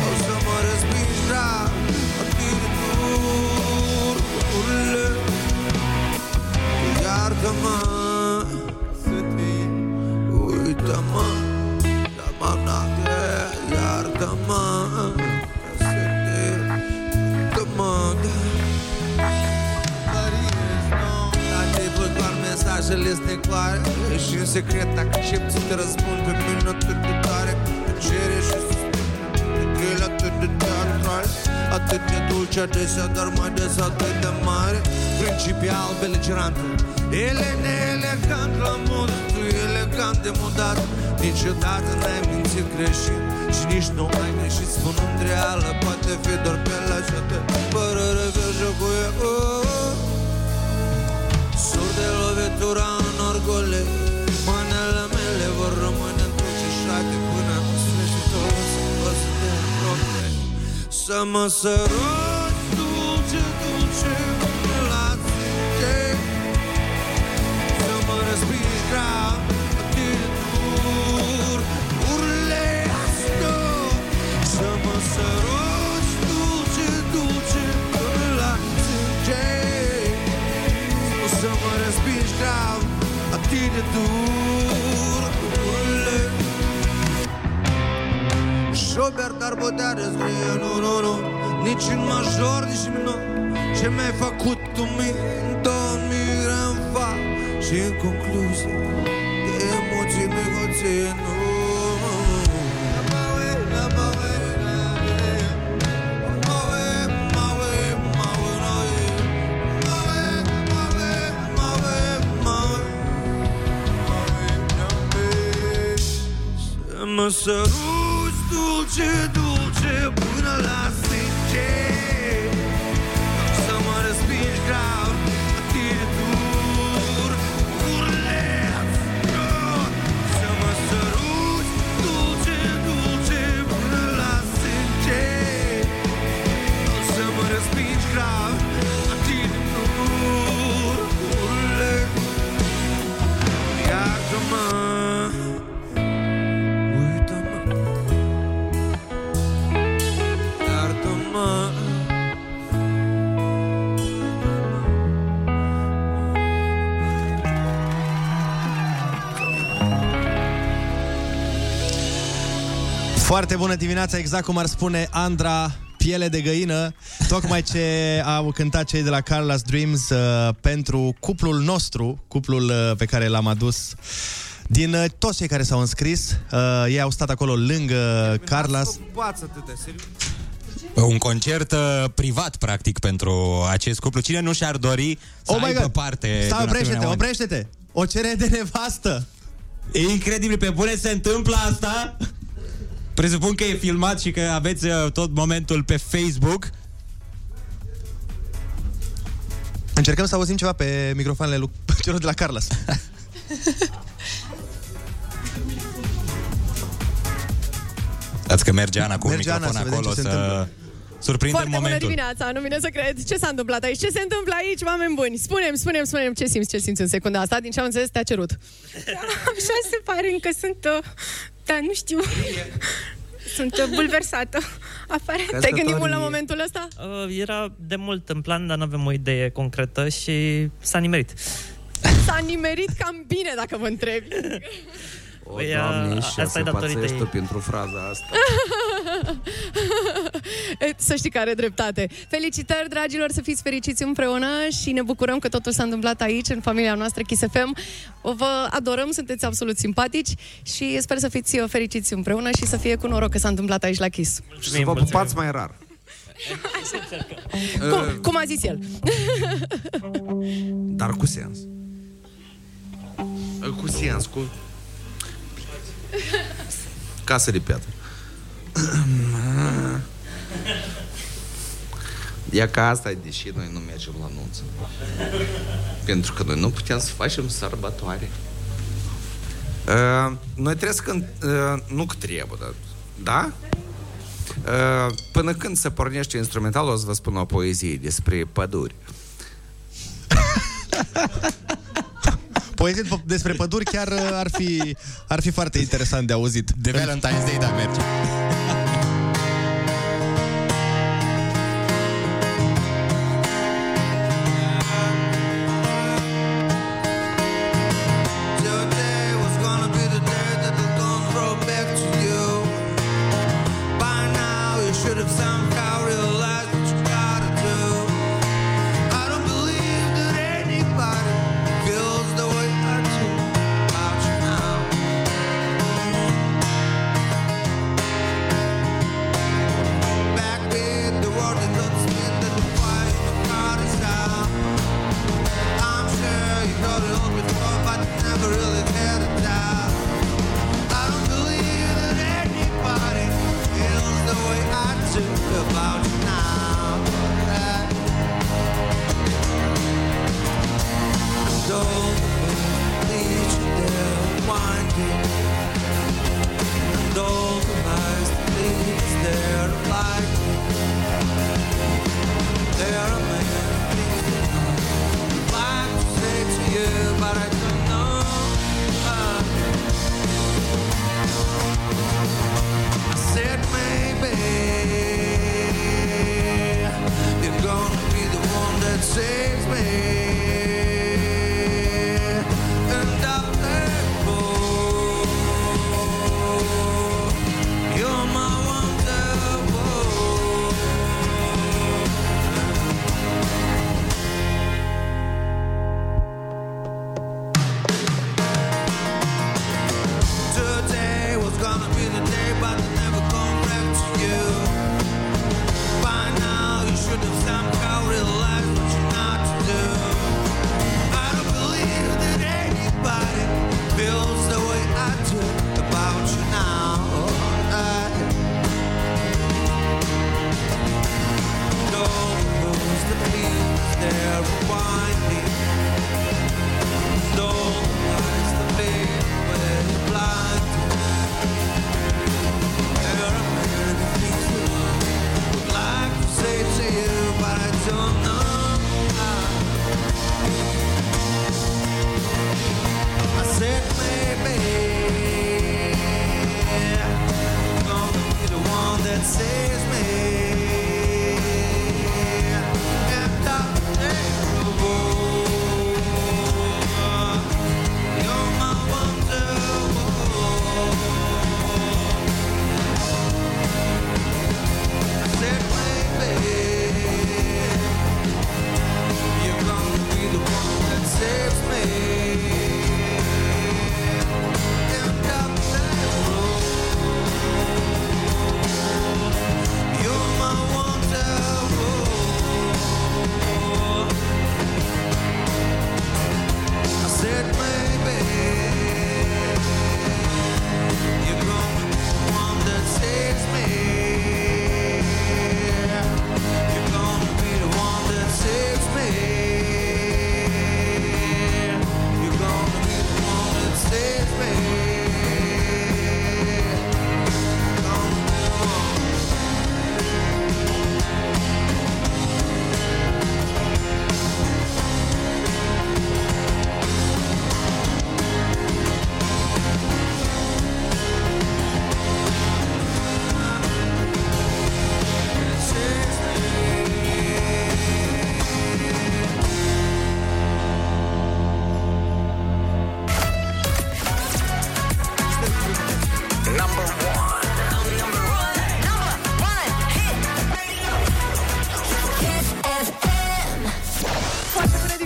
O să mă răsping grav, pătinitor, urle. Iartă-mă, uită-mă, dar m-am nate, iartă-mă, răsete, uită-mă, dar ești nou. Dar te văd doar mesajele stecoare și în secret dacă șep ți te răspund pe mine atât de tare. Te cere și suspune grele atât de teatrale, atât de dulce adesea, dar mai des atât de mare. Principial beligerante, ele neelegant la modul tu elegant de modat. Niciodată n-ai mințit greșit și nici nu ai greșit. Spun-mi reală, poate fi doar pe la cetă, fără răgăjă cu ea. Sur de lovitura în orgole, mânele mele vor rămâne întrucișate până în sfârșitul să pot să te împrobe. Să mă săruți dulce, dulce, de dur Șober, dar bădea răzgrie, nu nici în major, nici în minor. Ce mi-ai făcut tu mie-n tot, mi-am fac. Și în concluzie, de emoții mi vă țin. Mă săruți dulce, dulce, până la sânge. Să mă respingi grav, tine dur, urleați. Să mă săruți dulce, dulce, până la sânge. Să mă respingi grav, tine dur, urleați. Iartă-mă, Foarte bună dimineața, exact cum ar spune Andra, piele de găină, tocmai ce au cântat cei de la Carla's Dreams pentru cuplul nostru, cuplul pe care l-am adus din toți cei care s-au înscris. Ei au stat acolo lângă Carla's. Un concert privat, practic, pentru acest cuplu. Cine nu și-ar dori să aibă parte... Stai, oprește-te! O cerere de nevastă! E incredibil, pe bune se întâmplă asta? Presupun că e filmat și că aveți tot momentul pe Facebook. Încercăm să auzim ceva pe microfoanele celor de la Carla's. Dați că merge Ana cu microfonul acolo să surprindem momentul. Foarte bună dimineața, nu vine să cred. Ce s-a întâmplat aici? Ce se întâmplă aici, oameni buni? Spune-mi ce simți în secunda asta. Din ce am înțeles, te-a cerut. Așa se pare, încă sunt... Da, nu știu. Sunt bulversată. Te gândim mult la momentul ăsta? Era de mult în plan, dar n-avem o idee concretă și s-a nimerit. S-a nimerit cam bine, dacă vă întrebi. Doamne, asta e datorită pentru fraza asta. Să știi că are dreptate. Felicitări, dragilor, să fiți fericiți împreună și ne bucurăm că totul s-a întâmplat aici, în familia noastră Kiss FM. Vă adorăm, sunteți absolut simpatici și sper să fiți fericiți împreună și să fie cu noroc că s-a întâmplat aici la Kiss. Și să vă pupați mai rar. Cum a zis el. Dar cu sens. Cu sens, cu... Casă de piatră. Ia ca asta e, deși noi nu mergem la nunță. Pentru că noi nu putem să facem sărbătoare. Noi trebuie să cânt, nu că trebuie, dar... Da? Până când se pornește instrumentalul, o să vă spun o poezie despre păduri. Poezit despre păduri chiar ar fi foarte interesant de auzit. De Valentine's Day, da, merge.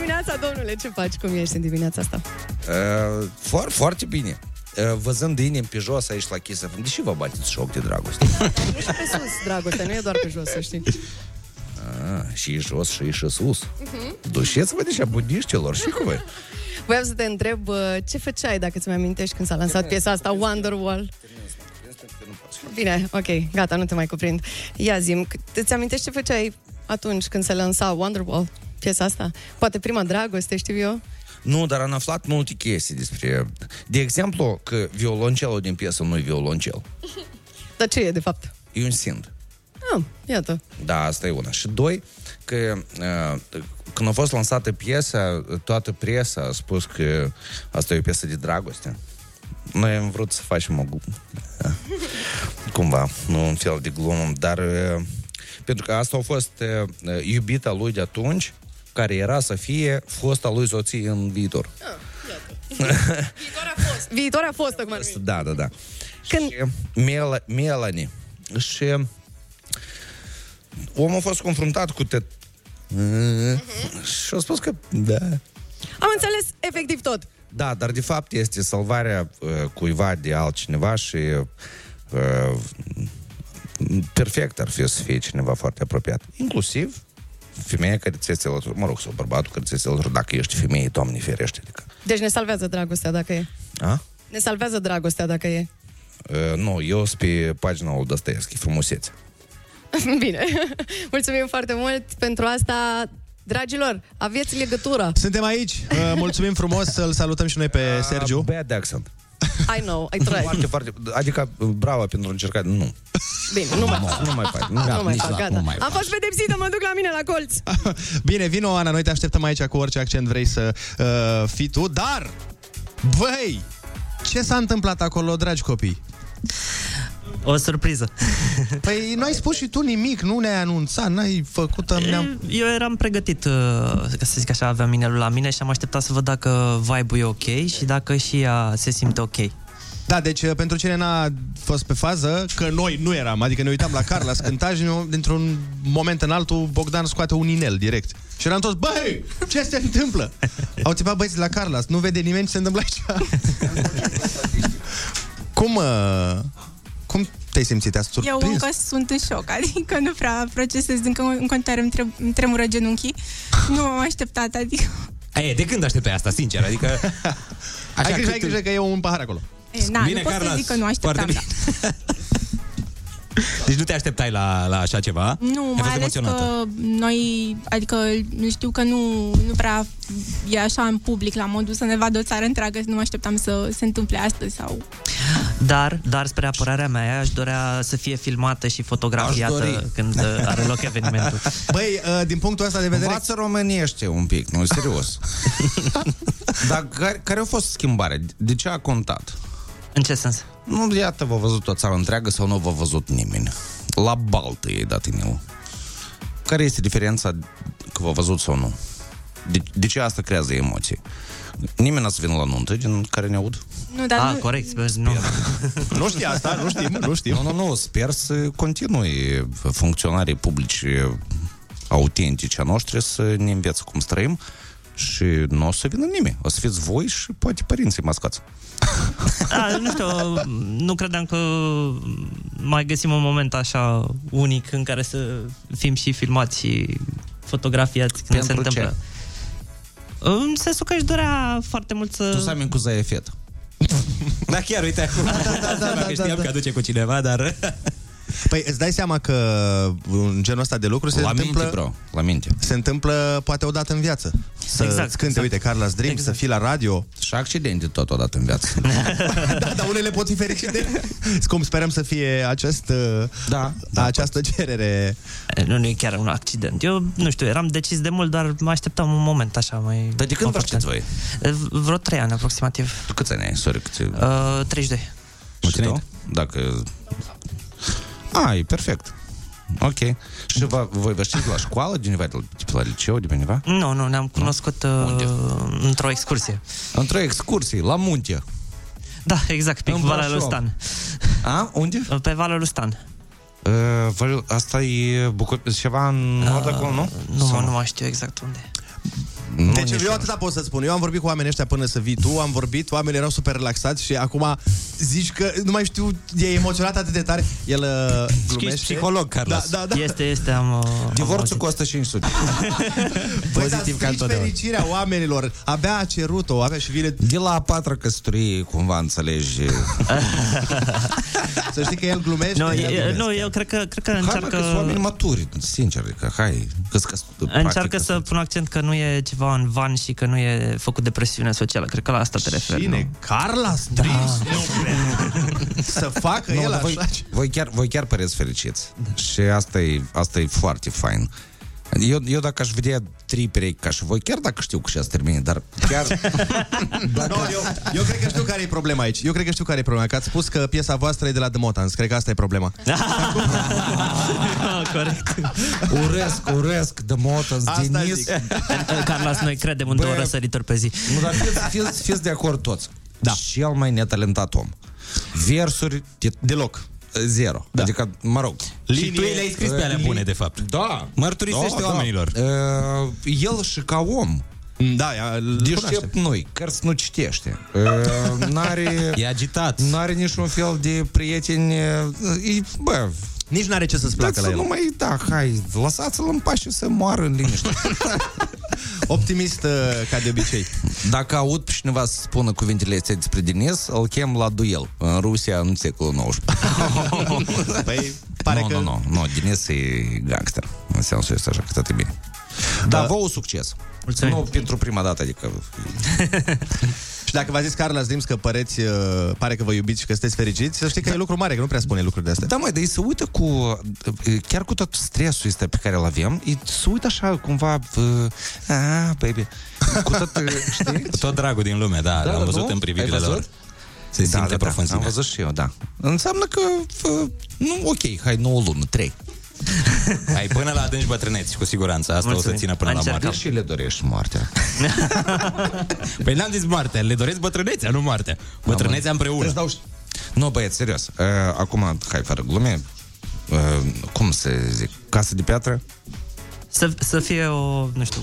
dimineața, domnule, ce faci? Cum ești în dimineața asta? Foarte bine. Văzând de inimi pe jos aici la Kiss FM, deși vă bateți șoc de dragoste. E și pe sus dragoste, nu e doar pe jos, să știi. Și jos și sus. Dușeți-vă deja budiștilor și cu voi. Voiam să te întreb ce făceai, dacă ți-mi amintești, când s-a lansat piesa asta, Wonderwall. Bine, ok, gata, nu te mai cuprind. Ia zi-mi, îți amintești ce făceai atunci când se lansa Wonderwall, piesa asta? Poate prima dragoste, știu eu. Nu, dar am aflat multe chestii despre... De exemplu, că violoncelul din piesă nu e violoncel. Dar ce e, de fapt? E un synth. Ah, iată. Da, asta e una. Și doi, că când a fost lansată piesa, toată presa a spus că asta e o piesă de dragoste. Noi am vrut să facem o glumă. Cumva, nu un fel de glumă, dar... pentru că asta a fost iubita lui de atunci, care era să fie fosta lui soție în viitor. Viitor a fost. Viitor a fost, acum. Da. Când... Și Melanie. Și omul a fost confruntat cu te... Și a spus că... Da. Am înțeles efectiv tot. Da, dar de fapt este salvarea cuiva de altcineva și... perfect ar fi să fie cineva foarte apropiat. Inclusiv femeia care ți este alături, mă rog, sau bărbatul care ți este alături, dacă ești femeie, Doamne ferește. Adică. Deci ne salvează dragostea dacă e. A? Ne salvează dragostea dacă e. Nu, eu sunt pe pagina lui Dostoievski, frumusețe. Bine, mulțumim foarte mult pentru asta. Dragilor, aveți legătură. Suntem aici, mulțumim frumos, îl salutăm și noi pe Sergiu. Bad accent. I know, I try. Foarte, adică, bravo pentru încercat. Nu. Bine, nu mai fac. Am fost pedepsită, mă duc la mine la colț. Bine, vino, Ana, noi te așteptăm aici cu orice accent vrei să fii tu, dar, băi, ce s-a întâmplat acolo, dragi copii? O surpriză. Păi n-ai spus și tu nimic, nu ne-ai anunțat, n-ai făcut... Eu eram pregătit, să zic așa, aveam inelul la mine și am așteptat să văd dacă vibe-ul e ok și dacă și ea se simte ok. Da, deci pentru cine n-a fost pe fază, că noi nu eram, adică ne uitam la Carla's cântaj, dintr-un moment în altul, Bogdan scoate un inel direct. Și eram toți, băi, ce se întâmplă? Au țipat băieții la Carla's, nu vede nimeni ce se întâmplă aici. Cum te-ai simțit? Te-a surprins? Eu încă sunt în șoc, adică nu prea procesez, încă în continuare îmi tremură genunchii. Nu am așteptat, adică... de când așteptai asta, sincer? Adică... Ai grijă că e un pahar acolo. Bine, nu pot să zic că nu așteptam, da. Deci nu te așteptai la așa ceva? Nu, mai ales că noi, adică știu că nu prea e așa în public, la modul să ne vadă o țară întreagă, nu mă așteptam să se întâmple astăzi sau... Dar spre apărarea mea, aș dorea să fie filmată și fotografiată când are loc evenimentul. Băi, din punctul ăsta de vedere... Învață românește un pic, nu? Serios. Dar care a fost schimbarea? De ce a contat? În ce sens? Nu, iată, v-a văzut o țară întreagă sau nu v-a văzut nimeni. La baltă i-ai dat inelul. Care este diferența că v-a văzut sau nu? De ce asta creează emoții? Nimeni n-a să vină la nuntă din care ne aud? Nu, dar corect, nu. Nu știu asta, nu știm. Nu, sper să continui funcționarii publici autentici a noștri să ne învețe cum străim și nu o să vină nimeni. O să fiți voi și poate părinții mascați. Nu știu, nu credeam că mai găsim un moment așa unic în care să fim și filmați și fotografiați când se întâmplă. În sensul că își dorea foarte mult să... Tu s-am cu Zaefet. Da, chiar, uite acum. Da, știam că aduce cu cineva, dar... Păi îți dai seama că în genul ăsta de lucru se întâmplă... La minte. Se întâmplă poate odată în viață. Exact. Uite, Carla's Dreams, exact. Să fii la radio. Și accidente tot odată în viață. Dar unele pot fi fericite. Cum sperăm să fie această cerere. Nu e chiar un accident. Eu, nu știu, eram decis de mult, dar mă așteptam un moment așa mai... Dar de când vă știți voi? Vreo 3 ani, aproximativ. Tu câți ani ai? Sorry, 32. Mulțumesc. Dacă... e perfect. Ok. Și voi vă știți la școală, de undeva, de la liceu, de undeva? Nu, ne-am cunoscut într-o excursie. Într-o excursie, la munte. Da, exact, pe Valea lui Stan. Unde? Pe Valea lui Stan. Asta e ceva în nord acolo, nu? Nu știu exact unde. Deci eu atâta pot să spun. Eu am vorbit cu oamenii ăștia până să vii tu, am vorbit, oamenii erau super relaxați și acum zici că nu mai știu, e emoționat atât de tare. El glumește. Ești psiholog, Carlos. Da, da, da. Este, am divorțul costă 500. Pozitiv ca întotdeauna. Fericirea oamenilor, abia a cerut-o, abia și vine de la a patra căsătorie, cumva înțelegi. Să știi că el glumește. Nu, eu cred că încearcă. Hai, că sunt oameni maturi, sincer, că hai, încearcă să pun accent că nu e ceva în van și că nu e făcut de presiune socială. Cred că la asta te referi. Cine? Carla's Dreams? Să facă el așa. Voi chiar păreți fericiți. Și asta e foarte fain. Eu dacă aș vedea trei perechi ca și voi, chiar dacă știu că și ați terminat, dar chiar... dacă... no, eu cred că știu care e problema aici. Eu cred că știu care e problema. Că ați spus că piesa voastră e de la The Motans. Cred că asta e problema. Corect. Urăsc The Motans, Denis. Carlos, noi credem în două răsărituri pe zi. Nu, dar fiți de acord toți. Da. Cel mai netalentat om. Versuri deloc. Zero. Da. Adică, mă rog. Și tu le-ai scris pe alea bune, de fapt. Da. Mărturisește oamenilor. El și ca om. Da, deștept noi. Cărți nu citește. E agitat. N-are niciun fel de prieteni. Bă... Nici n-are ce să-ți placă la el. Numai, da, hai, lăsați-l în pace și să moară în liniște. Optimist, ca de obicei. Dacă aud pe cineva să spună cuvintele astea despre Denis, îl chem la duel în Rusia în secolul 19. Păi, pare că... Nu, Denis e gangster. În sensul ăsta, așa că tot e bine. Dar vouă succes. Mulțumim. Nu pentru prima dată, adică... Și dacă v-a zis Carla's Dreams că pare că vă iubiți și că sunteți fericiți, să știi că e lucru mare, că nu prea spune lucruri de astea. Da, măi, dar se uită cu... Chiar cu tot stresul ăsta pe care îl aveam, se uită așa, cumva... baby. Cu tot, știi? Tot dragul din lume, da am văzut în privirile lor. Se simte profunzimea. Am văzut și eu, da. Înseamnă că... nu, ok, hai, 9 luni, 3. Ai până la adânci bătrâneți, cu siguranță. Asta mulțumim. O să țină până la moarte. Și le dorești moartea. Păi n-am zis moartea, le doresc bătrânețea, nu moartea. Bătrânețea împreună. Nu, băieți, serios. Acum, hai, fără glume. Cum se zic? Casă de piatră? Să fie o, nu știu,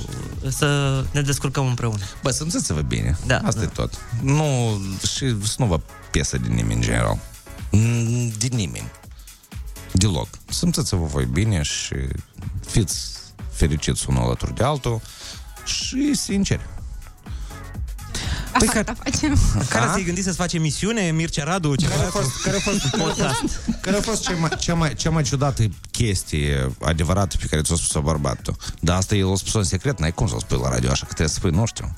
să ne descurcăm împreună. Bă, să înțeți-vă bine. Da, asta e tot. Nu, și să nu vă piesă din nimeni, în general. Din nimeni. Deloc. Simțiți-vă voi bine și fiți fericiți unul alături de altul și sinceri. Păi care ți-ai gândit să-ți faci emisiune, Mircea Radu? Care a fost cea mai ciudată chestie adevărată pe care ți-o spus-o bărbatul? Dar asta e o spus-o în secret, n-ai cum să o spui la radio, așa că trebuie să spui, nu știu.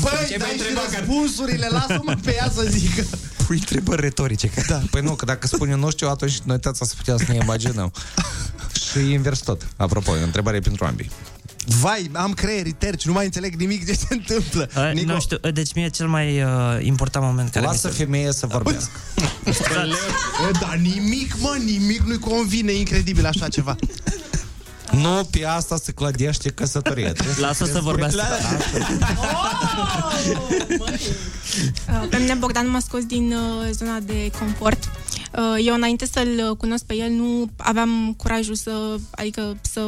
Băi, dar și răspunsurile, lasă-mă pe ea să zică. Pui întrebări retorice. Da. Păi nu, că dacă spune nu știu, atunci noi toți să putea să ne imaginăm. Și invers tot. Apropo, întrebare pentru ambii. Vai, am creierii terci, nu mai înțeleg nimic de ce se întâmplă. Nu știu, deci mie cel mai important moment care... Lasă femeia să vorbească. Da, nimic nu-i convine, incredibil așa ceva. Nu, pe asta se clădește căsătoria. Lasă să vorbească. Pe mine Bogdan m-a scos din zona de confort. Eu înainte să-l cunosc pe el nu aveam curajul să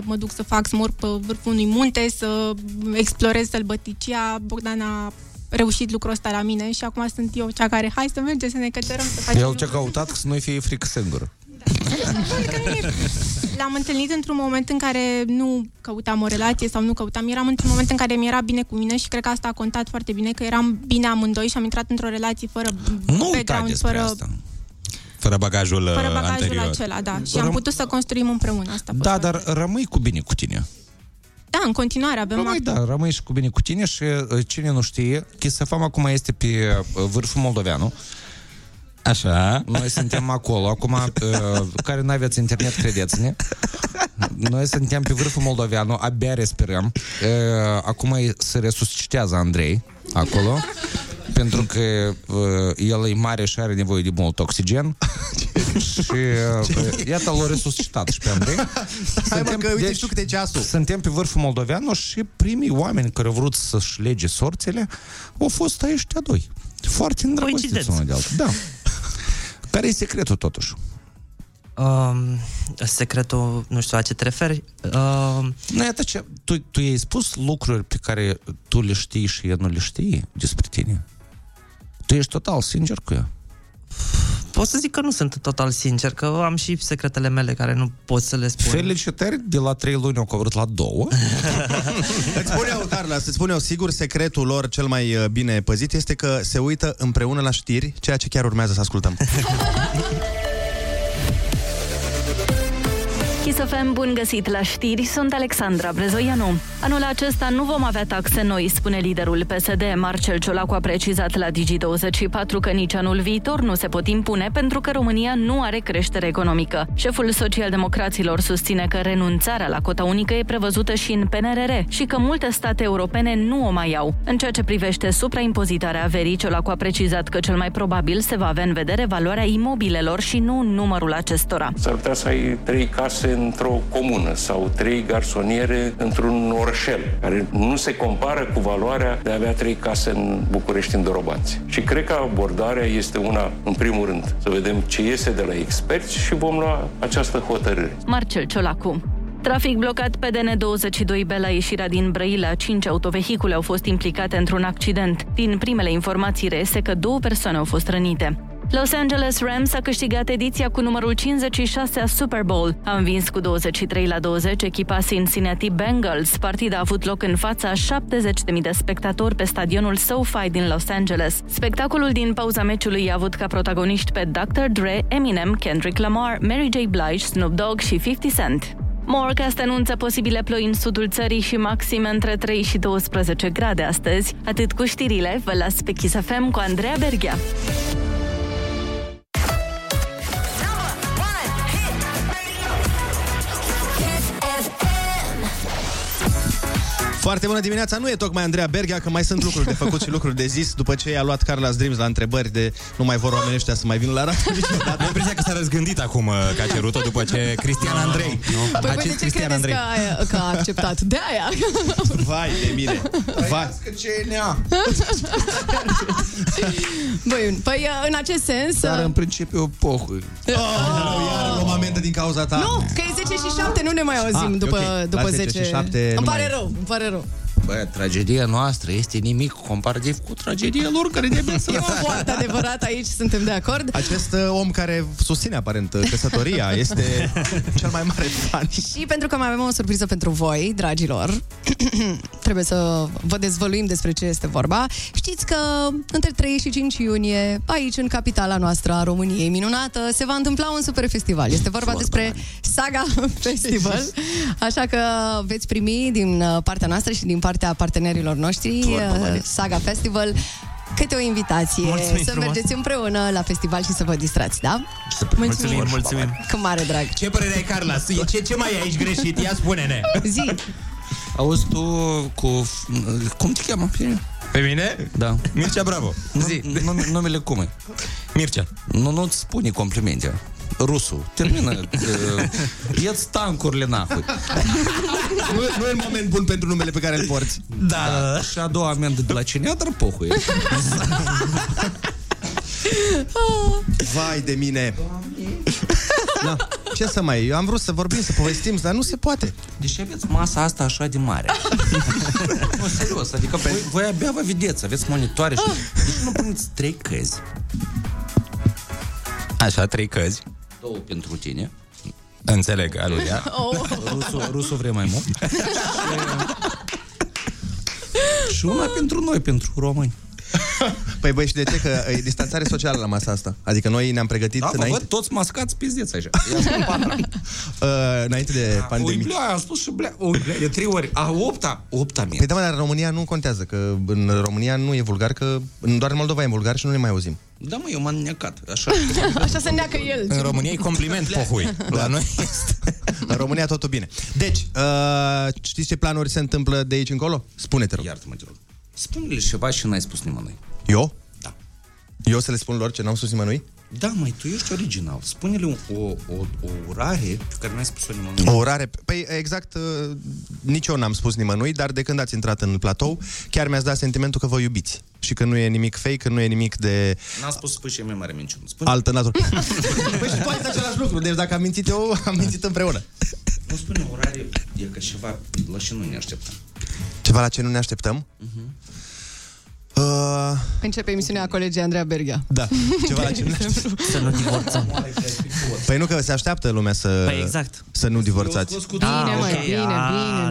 mă duc să fac, să mor pe vârful unui munte, să explorez sălbăticia. Bogdan a reușit lucrul ăsta la mine și acum sunt eu cea care, hai să mergem, să ne cătărăm, să facem. El ce-a căutat, să nu-i fie frică singură. L-am întâlnit într-un moment în care nu căutam o relație sau nu căutam, eram într-un moment în care mi era bine cu mine și cred că asta a contat foarte bine, că eram bine amândoi și am intrat într-o relație fără background, fără bagajul anterior acela, da. Și am putut să construim împreună asta. Da, dar rămâi cu bine cu tine. Da, în continuare avem rămâi și cu bine cu tine și cine nu știe, Kiss FM acum este pe vârful Moldoveanu. Așa. Noi suntem acolo. Acum, care nu aveți internet, credeți-ne. Noi suntem pe vârful Moldoveanu, abia respirăm. Acum se resuscitează Andrei acolo, pentru că el e mare și are nevoie de mult oxigen. Și iată, l-a resuscitat și pe Andrei. Hai, mă, că uite, știu câte ceasul. Suntem pe vârful Moldoveanu și primii oameni care au vrut să-și lege sorțile au fost ăștia doi. Foarte îndrăgostiți unul de altul. Da. Care e secretul, totuși? Secretul, nu știu la ce te referi. No, iată ce, tu i-ai spus lucruri pe care tu le știi și el nu le știe despre tine? Tu ești total sincer cu ea? Pot să zic că nu sunt total sincer, că am și secretele mele care nu pot să le spun. Felicitări, de la 3 luni au coborât la 2. Îți spuneau, Carla, să-ți spuneau, sigur, secretul lor cel mai bine păzit este că se uită împreună la știri, ceea ce chiar urmează să ascultăm. Kiss FM, bun găsit la știri, sunt Alexandra Brezoianu. Anul acesta nu vom avea taxe noi, spune liderul PSD. Marcel Ciolacu a precizat la Digi24 că nici anul viitor nu se pot impune pentru că România nu are creștere economică. Șeful socialdemocraților susține că renunțarea la cota unică e prevăzută și în PNRR și că multe state europene nu o mai au. În ceea ce privește supraimpozitarea averii, Ciolacu a precizat că cel mai probabil se va avea în vedere valoarea imobilelor și nu numărul acestora. S-ar putea să ai 3 case într-o comună sau 3 garsoniere într-un orășel, care nu se compară cu valoarea de a avea 3 case în București, în Dorobanți. Și cred că abordarea este una, în primul rând, să vedem ce iese de la experți și vom lua această hotărâre. Marcel Ciolacu. Trafic blocat pe DN22B la ieșirea din Brăila. 5 autovehicule au fost implicate într-un accident. Din primele informații reiese că 2 persoane au fost rănite. Los Angeles Rams a câștigat ediția cu numărul 56 a Super Bowl. A învins cu 23-20 echipa Cincinnati Bengals. Partida a avut loc în fața 70.000 de spectatori pe stadionul SoFi din Los Angeles. Spectacolul din pauza meciului a avut ca protagoniști pe Dr. Dre, Eminem, Kendrick Lamar, Mary J. Blige, Snoop Dogg și 50 Cent. Morecast anunță posibile ploi în sudul țării și maxime între 3 și 12 grade astăzi. Atât cu știrile, vă las pe Kiss FM cu Andreea Berghea. Foarte bună dimineața, nu e tocmai Andreea Berghea, că mai sunt lucruri de făcut și lucruri de zis. După ce i-a luat Carla's Dreams la întrebări de nu mai vor oamenii ăștia să mai vină la radio niciodată. Am impresia că s-a răzgândit acum că a cerut-o după ce Cristian Andrei. No. Păi de ce Cristian Andrei că a acceptat? De-aia! Vai de mine! Trăiască CNA! Băi, păi în acest sens... Dar în principiu pohui. Iar luăm amendă din cauza ta. Nu, că e 10 și 7, nu ne mai auzim după 10 și 7. Îmi pare rău, îmi pare rău. Bă, tragedia noastră este nimic comparativ cu tragedia lor care de-abia se... E o foarte adevărat, aici suntem de acord. Acest om care susține aparent căsătoria este cel mai mare fan. Și pentru că mai avem o surpriză pentru voi, dragilor, trebuie să vă dezvăluim despre ce este vorba. Știți că între 3 și 5 iunie, aici în capitala noastră a României minunată, se va întâmpla un super festival. Este vorba despre Saga Festival. Așa că veți primi din partea noastră și din partea partenerilor noștri, Saga Festival, câte o invitație. Mulțumim să frumos. Mergeți împreună la festival și să vă distrați, da? Mulțumim. Cu mare drag. Ce părere ai, Carla? Ce mai e aici greșit? Ia spune-ne. Zi. Auzi tu cu... Cum te cheamă? Pe mine? Da. Mircea, bravo. Zi. Numele cum e? Mircea. Nu-ți spune complimente. Rusu. Termină. Ia-ți tancurile, nahui. Nu e un moment bun pentru numele pe care îl porți. Da. Și a doua amendă de la cine? Dar pohuie. Vai de mine. Da. Ce să mai... Eu am vrut să vorbim, să povestim, dar nu se poate. De ce aveți masa asta așa de mare? Nu, serios, adică voi abia vă vedeți, aveți monitoare și... Deci nu puneți 3 căzi. Așa, 3 căzi. 2 pentru tine. Înțeleg, aluia. Oh. Rusul vrea mai mult. Și una pentru noi, pentru români. Păi băi, și de ce? Că e distanțare socială la masa asta. Adică noi ne-am pregătit înainte. Da, văd toți mascați pizdeți așa. Înainte de pandemie. Ui, blea, am spus și blea. E 3 ori. A, 8-a mie. Păi da, dar în România nu contează. Că în România nu e vulgar. Că doar în Moldova e vulgar și nu ne mai auzim. Da, mă, eu m-am neacat. Așa se neacă el. În România e compliment, pohui. La noi este. În România totul bine. Deci, știți ce planuri se întâmplă de aici încolo? Spune-te, rog. Iartă-mă, te rog. Spune-le ceva și n-ai spus nimănui. Eu? Da. Eu să le spun lor ce n-am spus nimănui? Da, mai tu ești original. Spune-le o urare pe care n-ai spus-o nimănui. O urare? Păi exact, nici eu n-am spus nimănui, dar de când ați intrat în platou, chiar mi-ați dat sentimentul că vă iubiți. Și că nu e nimic fake, că nu e nimic de... N-am spus, spui și eu mai mare minciună. Altă natură. Păi și tu ai zis același lucru, deci dacă am mințit eu, am mințit împreună. Nu spune o urare, e că ceva la ce nu ne așteptăm. Ceva la ce nu ne așteptăm? Uh-huh. Începe emisiunea colegii Andreea Berghea. Da, ceva la ce nu să nu divorțăm. Păi nu că se așteaptă lumea să, păi exact, să nu divorțați.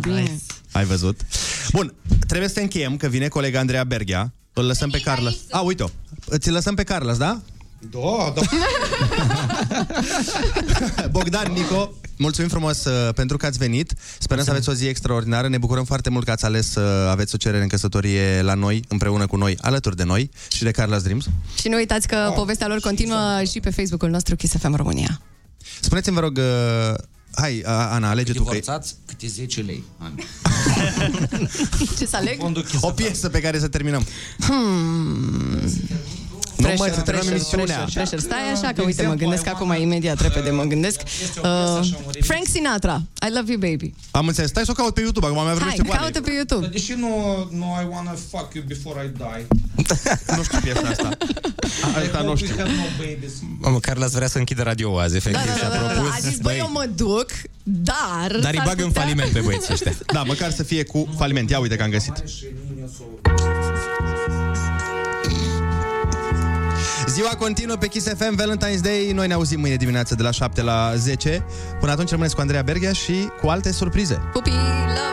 Bine. Ai văzut? Bun, trebuie să încheiem, că vine colega Andreea Berghea. Îl lăsăm pe Carla's. A, uite-o, ți-l lăsăm pe Carla's, da? Da. Bogdan, Nico, mulțumim frumos pentru că ați venit. Sperăm să aveți o zi extraordinară. Ne bucurăm foarte mult că ați ales să aveți o cerere în căsătorie la noi, împreună cu noi, alături de noi și de Carla's Dreams. Și nu uitați că povestea lor continuă și pe Facebook-ul nostru Kiss FM România. Spuneți-mi, vă rog, hai, Ana, alege tu. Divorțați câte 10 lei. Ce să aleg? O piesă pe care să terminăm. Nu mai să terminăm emisiunea. Stai așa că, uite, mă gândesc acum, imediat, repede mă gândesc. Frank Sinatra, I Love You Baby. Am înțeles, stai să o caut pe YouTube, acum mai vreau niște bani. Hai, caută pe YouTube. Deși nu I Wanna Fuck You Before I Die. Nu știu piesa asta. Asta nu știu. Mă, Carla's vrea să închidă radio-ul azi, efectiv, și-a propus. A zis, băi, eu mă duc, dar îi bag în faliment pe băieții ăștia. Da, măcar să fie cu faliment. Ia uite că am găsit. Ziua continuă pe Kiss FM, Valentine's Day. Noi ne auzim mâine dimineață de la 7 la 10. Până atunci rămâneți cu Andreea Berghea și cu alte surprize. Pupila!